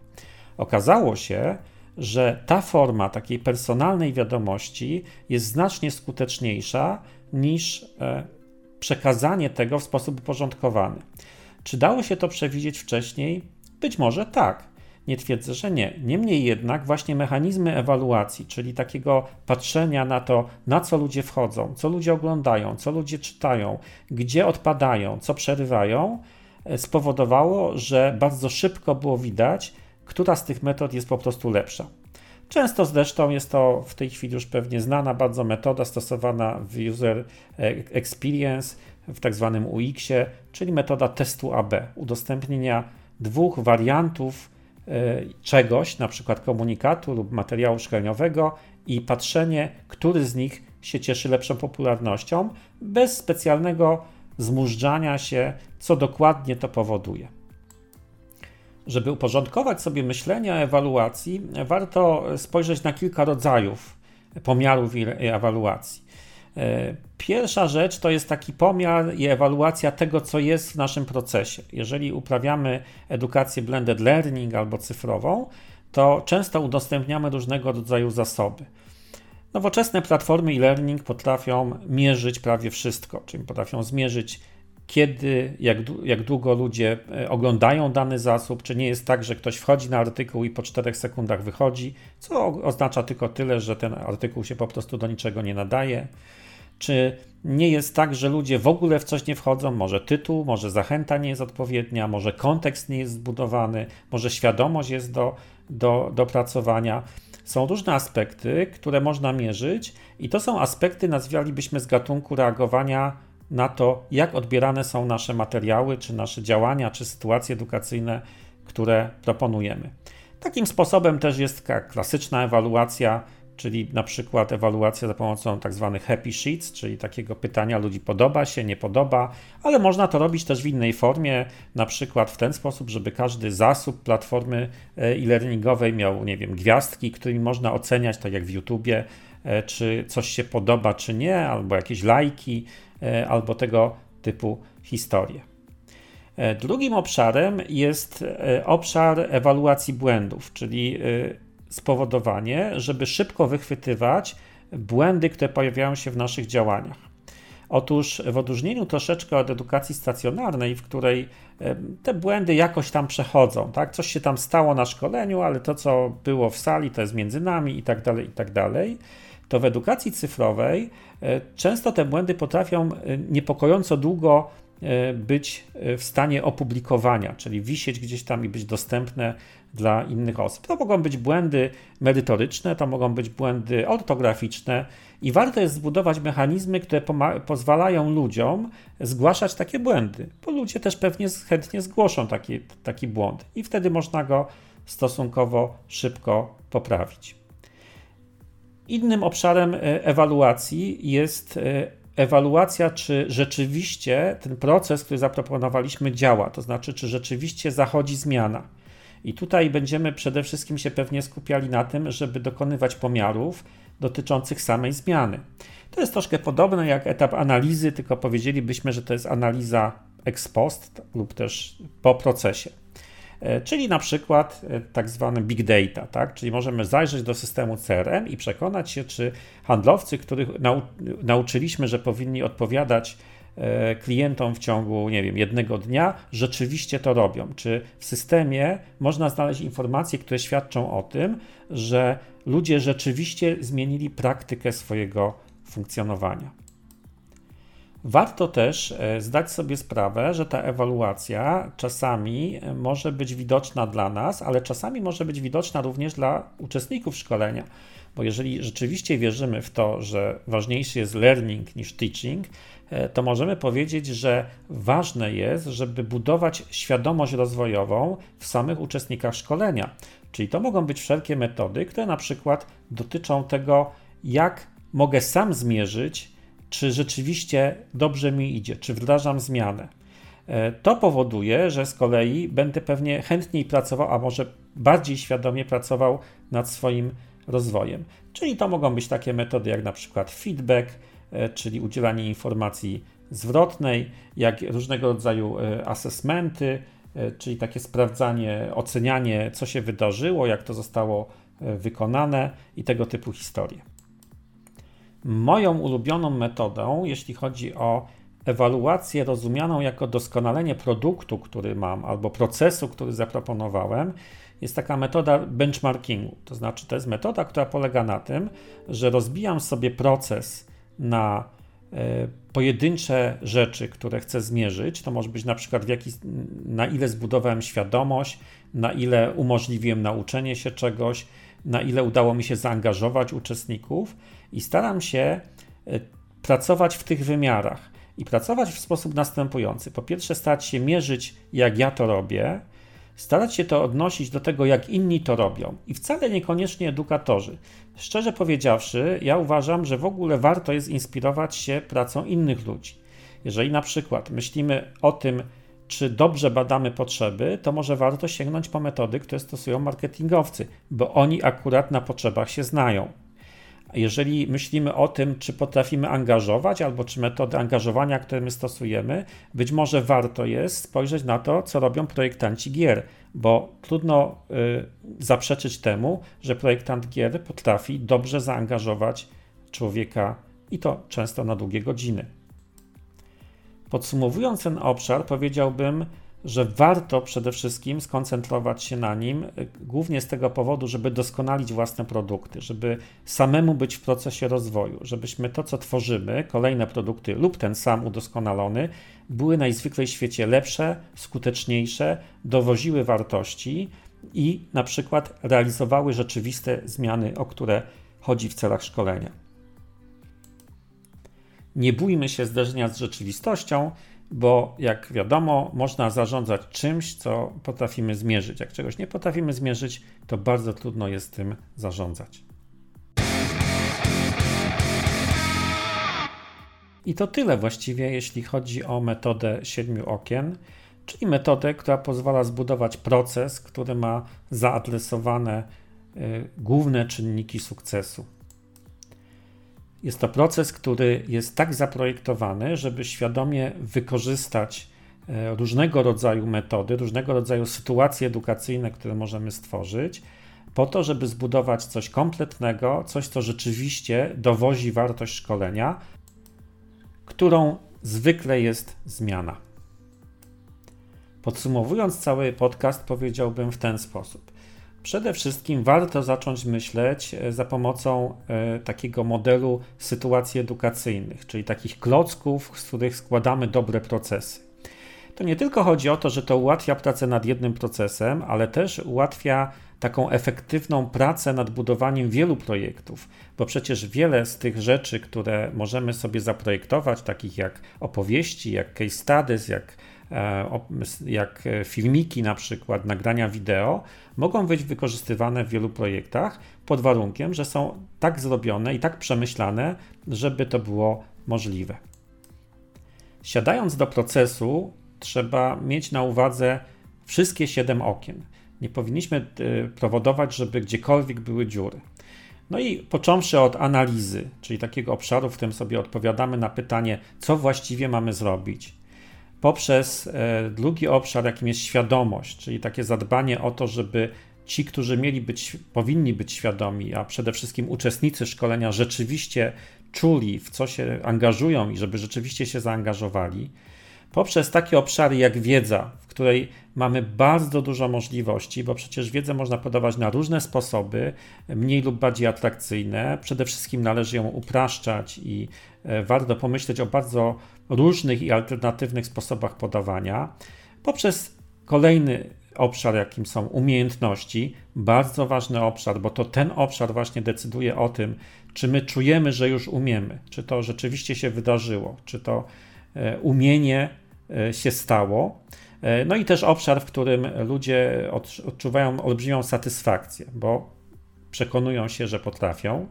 Okazało się, że ta forma takiej personalnej wiadomości jest znacznie skuteczniejsza niż przekazanie tego w sposób uporządkowany. Czy dało się to przewidzieć wcześniej? Być może tak. Nie twierdzę, że nie. Niemniej jednak właśnie mechanizmy ewaluacji, czyli takiego patrzenia na to, na co ludzie wchodzą, co ludzie oglądają, co ludzie czytają, gdzie odpadają, co przerywają, spowodowało, że bardzo szybko było widać, która z tych metod jest po prostu lepsza. Często zresztą jest to w tej chwili już pewnie znana bardzo metoda stosowana w User Experience, w tak zwanym UX-ie, czyli metoda testu AB, udostępnienia dwóch wariantów czegoś, na przykład komunikatu lub materiału szkoleniowego i patrzenie, który z nich się cieszy lepszą popularnością, bez specjalnego zmużdżania się, co dokładnie to powoduje. Żeby uporządkować sobie myślenie o ewaluacji, warto spojrzeć na kilka rodzajów pomiarów i ewaluacji. Pierwsza rzecz to jest taki pomiar i ewaluacja tego, co jest w naszym procesie. Jeżeli uprawiamy edukację blended learning albo cyfrową, to często udostępniamy różnego rodzaju zasoby. Nowoczesne platformy e-learning potrafią mierzyć prawie wszystko, czyli potrafią zmierzyć, kiedy, jak długo ludzie oglądają dany zasób, czy nie jest tak, że ktoś wchodzi na artykuł i po 4 sekundach wychodzi, co oznacza tylko tyle, że ten artykuł się po prostu do niczego nie nadaje. Czy nie jest tak, że ludzie w ogóle w coś nie wchodzą, może tytuł, może zachęta nie jest odpowiednia, może kontekst nie jest zbudowany, może świadomość jest do dopracowania. Są różne aspekty, które można mierzyć i to są aspekty, nazwalibyśmy z gatunku reagowania na to, jak odbierane są nasze materiały, czy nasze działania, czy sytuacje edukacyjne, które proponujemy. Takim sposobem też jest klasyczna ewaluacja, czyli na przykład ewaluacja za pomocą tak zwanych happy sheets, czyli takiego pytania ludzi podoba się, nie podoba, ale można to robić też w innej formie, na przykład w ten sposób, żeby każdy zasób platformy e-learningowej miał, nie wiem, gwiazdki, którymi można oceniać, tak jak w YouTubie, czy coś się podoba, czy nie, albo jakieś lajki, albo tego typu historie. Drugim obszarem jest obszar ewaluacji błędów, czyli spowodowanie, żeby szybko wychwytywać błędy, które pojawiają się w naszych działaniach. Otóż w odróżnieniu troszeczkę od edukacji stacjonarnej, w której te błędy jakoś tam przechodzą, tak? Coś się tam stało na szkoleniu, ale to, co było w sali, to jest między nami i tak dalej, to w edukacji cyfrowej często te błędy potrafią niepokojąco długo być w stanie opublikowania, czyli wisieć gdzieś tam i być dostępne dla innych osób. To mogą być błędy merytoryczne, to mogą być błędy ortograficzne i warto jest zbudować mechanizmy, które pozwalają ludziom zgłaszać takie błędy, bo ludzie też pewnie chętnie zgłoszą taki błąd i wtedy można go stosunkowo szybko poprawić. Innym obszarem ewaluacji jest ewaluacja, czy rzeczywiście ten proces, który zaproponowaliśmy, działa, to znaczy, czy rzeczywiście zachodzi zmiana. I tutaj będziemy przede wszystkim się pewnie skupiali na tym, żeby dokonywać pomiarów dotyczących samej zmiany. To jest troszkę podobne jak etap analizy, tylko powiedzielibyśmy, że to jest analiza ex post lub też po procesie. Czyli na przykład tak zwany big data, tak? Czyli możemy zajrzeć do systemu CRM i przekonać się, czy handlowcy, których nauczyliśmy, że powinni odpowiadać klientom w ciągu, nie wiem, jednego dnia, rzeczywiście to robią. Czy w systemie można znaleźć informacje, które świadczą o tym, że ludzie rzeczywiście zmienili praktykę swojego funkcjonowania. Warto też zdać sobie sprawę, że ta ewaluacja czasami może być widoczna dla nas, ale czasami może być widoczna również dla uczestników szkolenia, bo jeżeli rzeczywiście wierzymy w to, że ważniejszy jest learning niż teaching, to możemy powiedzieć, że ważne jest, żeby budować świadomość rozwojową w samych uczestnikach szkolenia. Czyli to mogą być wszelkie metody, które na przykład dotyczą tego, jak mogę sam zmierzyć, czy rzeczywiście dobrze mi idzie, czy wdrażam zmianę. To powoduje, że z kolei będę pewnie chętniej pracował, a może bardziej świadomie pracował nad swoim rozwojem. Czyli to mogą być takie metody jak na przykład feedback, czyli udzielanie informacji zwrotnej, jak różnego rodzaju assessmenty, czyli takie sprawdzanie, ocenianie, co się wydarzyło, jak to zostało wykonane i tego typu historie. Moją ulubioną metodą, jeśli chodzi o ewaluację rozumianą jako doskonalenie produktu, który mam, albo procesu, który zaproponowałem, jest taka metoda benchmarkingu. To znaczy, to jest metoda, która polega na tym, że rozbijam sobie proces na pojedyncze rzeczy, które chcę zmierzyć. To może być na przykład na ile zbudowałem świadomość, na ile umożliwiłem nauczenie się czegoś, na ile udało mi się zaangażować uczestników i staram się pracować w tych wymiarach i pracować w sposób następujący. Po pierwsze, starać się mierzyć, jak ja to robię, starać się to odnosić do tego, jak inni to robią i wcale niekoniecznie edukatorzy. Szczerze powiedziawszy, ja uważam, że w ogóle warto jest inspirować się pracą innych ludzi. Jeżeli na przykład myślimy o tym, czy dobrze badamy potrzeby, to może warto sięgnąć po metody, które stosują marketingowcy, bo oni akurat na potrzebach się znają. Jeżeli myślimy o tym, czy potrafimy angażować, albo czy metody angażowania, które my stosujemy, być może warto jest spojrzeć na to, co robią projektanci gier, bo trudno zaprzeczyć temu, że projektant gier potrafi dobrze zaangażować człowieka i to często na długie godziny. Podsumowując ten obszar, powiedziałbym, że warto przede wszystkim skoncentrować się na nim, głównie z tego powodu, żeby doskonalić własne produkty, żeby samemu być w procesie rozwoju, żebyśmy to, co tworzymy, kolejne produkty lub ten sam udoskonalony, były najzwyklej w świecie lepsze, skuteczniejsze, dowoziły wartości i na przykład realizowały rzeczywiste zmiany, o które chodzi w celach szkolenia. Nie bójmy się zderzenia z rzeczywistością, bo jak wiadomo, można zarządzać czymś, co potrafimy zmierzyć. Jak czegoś nie potrafimy zmierzyć, to bardzo trudno jest tym zarządzać. I to tyle właściwie, jeśli chodzi o metodę 7 okien, czyli metodę, która pozwala zbudować proces, który ma zaadresowane główne czynniki sukcesu. Jest to proces, który jest tak zaprojektowany, żeby świadomie wykorzystać różnego rodzaju metody, różnego rodzaju sytuacje edukacyjne, które możemy stworzyć, po to, żeby zbudować coś kompletnego, coś, co rzeczywiście dowozi wartość szkolenia, którą zwykle jest zmiana. Podsumowując cały podcast, powiedziałbym w ten sposób. Przede wszystkim warto zacząć myśleć za pomocą takiego modelu sytuacji edukacyjnych, czyli takich klocków, z których składamy dobre procesy. To nie tylko chodzi o to, że to ułatwia pracę nad jednym procesem, ale też ułatwia taką efektywną pracę nad budowaniem wielu projektów, bo przecież wiele z tych rzeczy, które możemy sobie zaprojektować, takich jak opowieści, jak case studies, jak filmiki na przykład, nagrania wideo, mogą być wykorzystywane w wielu projektach pod warunkiem, że są tak zrobione i tak przemyślane, żeby to było możliwe. Siadając do procesu, trzeba mieć na uwadze wszystkie 7 okien. Nie powinniśmy powodować, żeby gdziekolwiek były dziury. No i począwszy od analizy, czyli takiego obszaru, w którym sobie odpowiadamy na pytanie, co właściwie mamy zrobić, poprzez drugi obszar, jakim jest świadomość, czyli takie zadbanie o to, żeby ci, którzy powinni być świadomi, a przede wszystkim uczestnicy szkolenia rzeczywiście czuli, w co się angażują i żeby rzeczywiście się zaangażowali, poprzez takie obszary jak wiedza, w której mamy bardzo dużo możliwości, bo przecież wiedzę można podawać na różne sposoby, mniej lub bardziej atrakcyjne. Przede wszystkim należy ją upraszczać i warto pomyśleć o bardzo różnych i alternatywnych sposobach podawania. Poprzez kolejny obszar, jakim są umiejętności, bardzo ważny obszar, bo to ten obszar właśnie decyduje o tym, czy my czujemy, że już umiemy, czy to rzeczywiście się wydarzyło, czy to umienie się stało. No i też obszar, w którym ludzie odczuwają olbrzymią satysfakcję, bo przekonują się, że potrafią.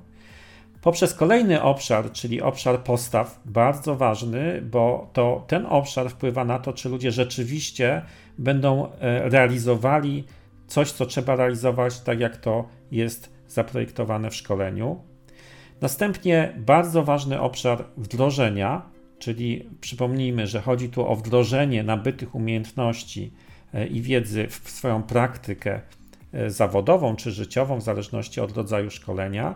Poprzez kolejny obszar, czyli obszar postaw, bardzo ważny, bo to ten obszar wpływa na to, czy ludzie rzeczywiście będą realizowali coś, co trzeba realizować, tak jak to jest zaprojektowane w szkoleniu. Następnie bardzo ważny obszar wdrożenia, czyli przypomnijmy, że chodzi tu o wdrożenie nabytych umiejętności i wiedzy w swoją praktykę zawodową czy życiową, w zależności od rodzaju szkolenia.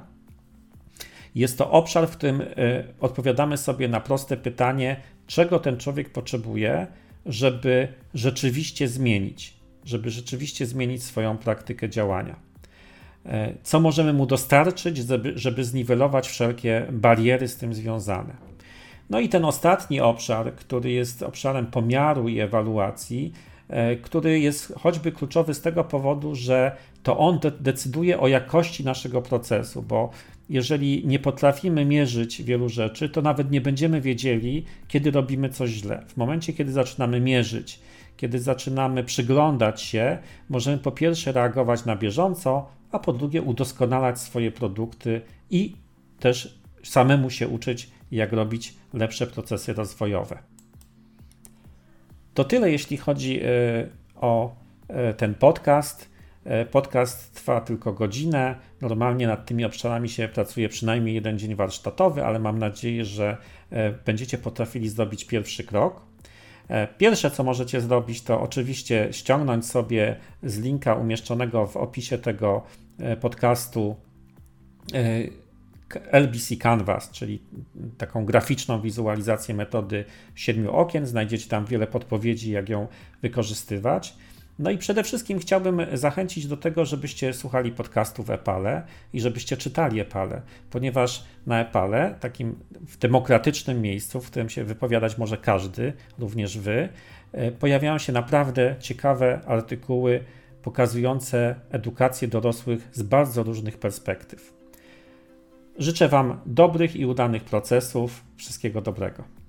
Jest to obszar, w którym odpowiadamy sobie na proste pytanie, czego ten człowiek potrzebuje, żeby rzeczywiście zmienić, swoją praktykę działania. Co możemy mu dostarczyć, żeby zniwelować wszelkie bariery z tym związane. No i ten ostatni obszar, który jest obszarem pomiaru i ewaluacji, który jest choćby kluczowy z tego powodu, że to on decyduje o jakości naszego procesu, bo jeżeli nie potrafimy mierzyć wielu rzeczy, to nawet nie będziemy wiedzieli, kiedy robimy coś źle. W momencie, kiedy zaczynamy mierzyć, kiedy zaczynamy przyglądać się, możemy po pierwsze reagować na bieżąco, a po drugie udoskonalać swoje produkty i też samemu się uczyć, jak robić lepsze procesy rozwojowe. To tyle, jeśli chodzi o ten podcast. Podcast trwa tylko godzinę. Normalnie nad tymi obszarami się pracuje przynajmniej jeden dzień warsztatowy, ale mam nadzieję, że będziecie potrafili zrobić pierwszy krok. Pierwsze, co możecie zrobić, to oczywiście ściągnąć sobie z linka umieszczonego w opisie tego podcastu LBC Canvas, czyli taką graficzną wizualizację metody 7 okien. Znajdziecie tam wiele podpowiedzi, jak ją wykorzystywać. No i przede wszystkim chciałbym zachęcić do tego, żebyście słuchali podcastów Epale i żebyście czytali Epale, ponieważ na Epale, takim w demokratycznym miejscu, w którym się wypowiadać może każdy, również wy, pojawiają się naprawdę ciekawe artykuły pokazujące edukację dorosłych z bardzo różnych perspektyw. Życzę Wam dobrych i udanych procesów. Wszystkiego dobrego.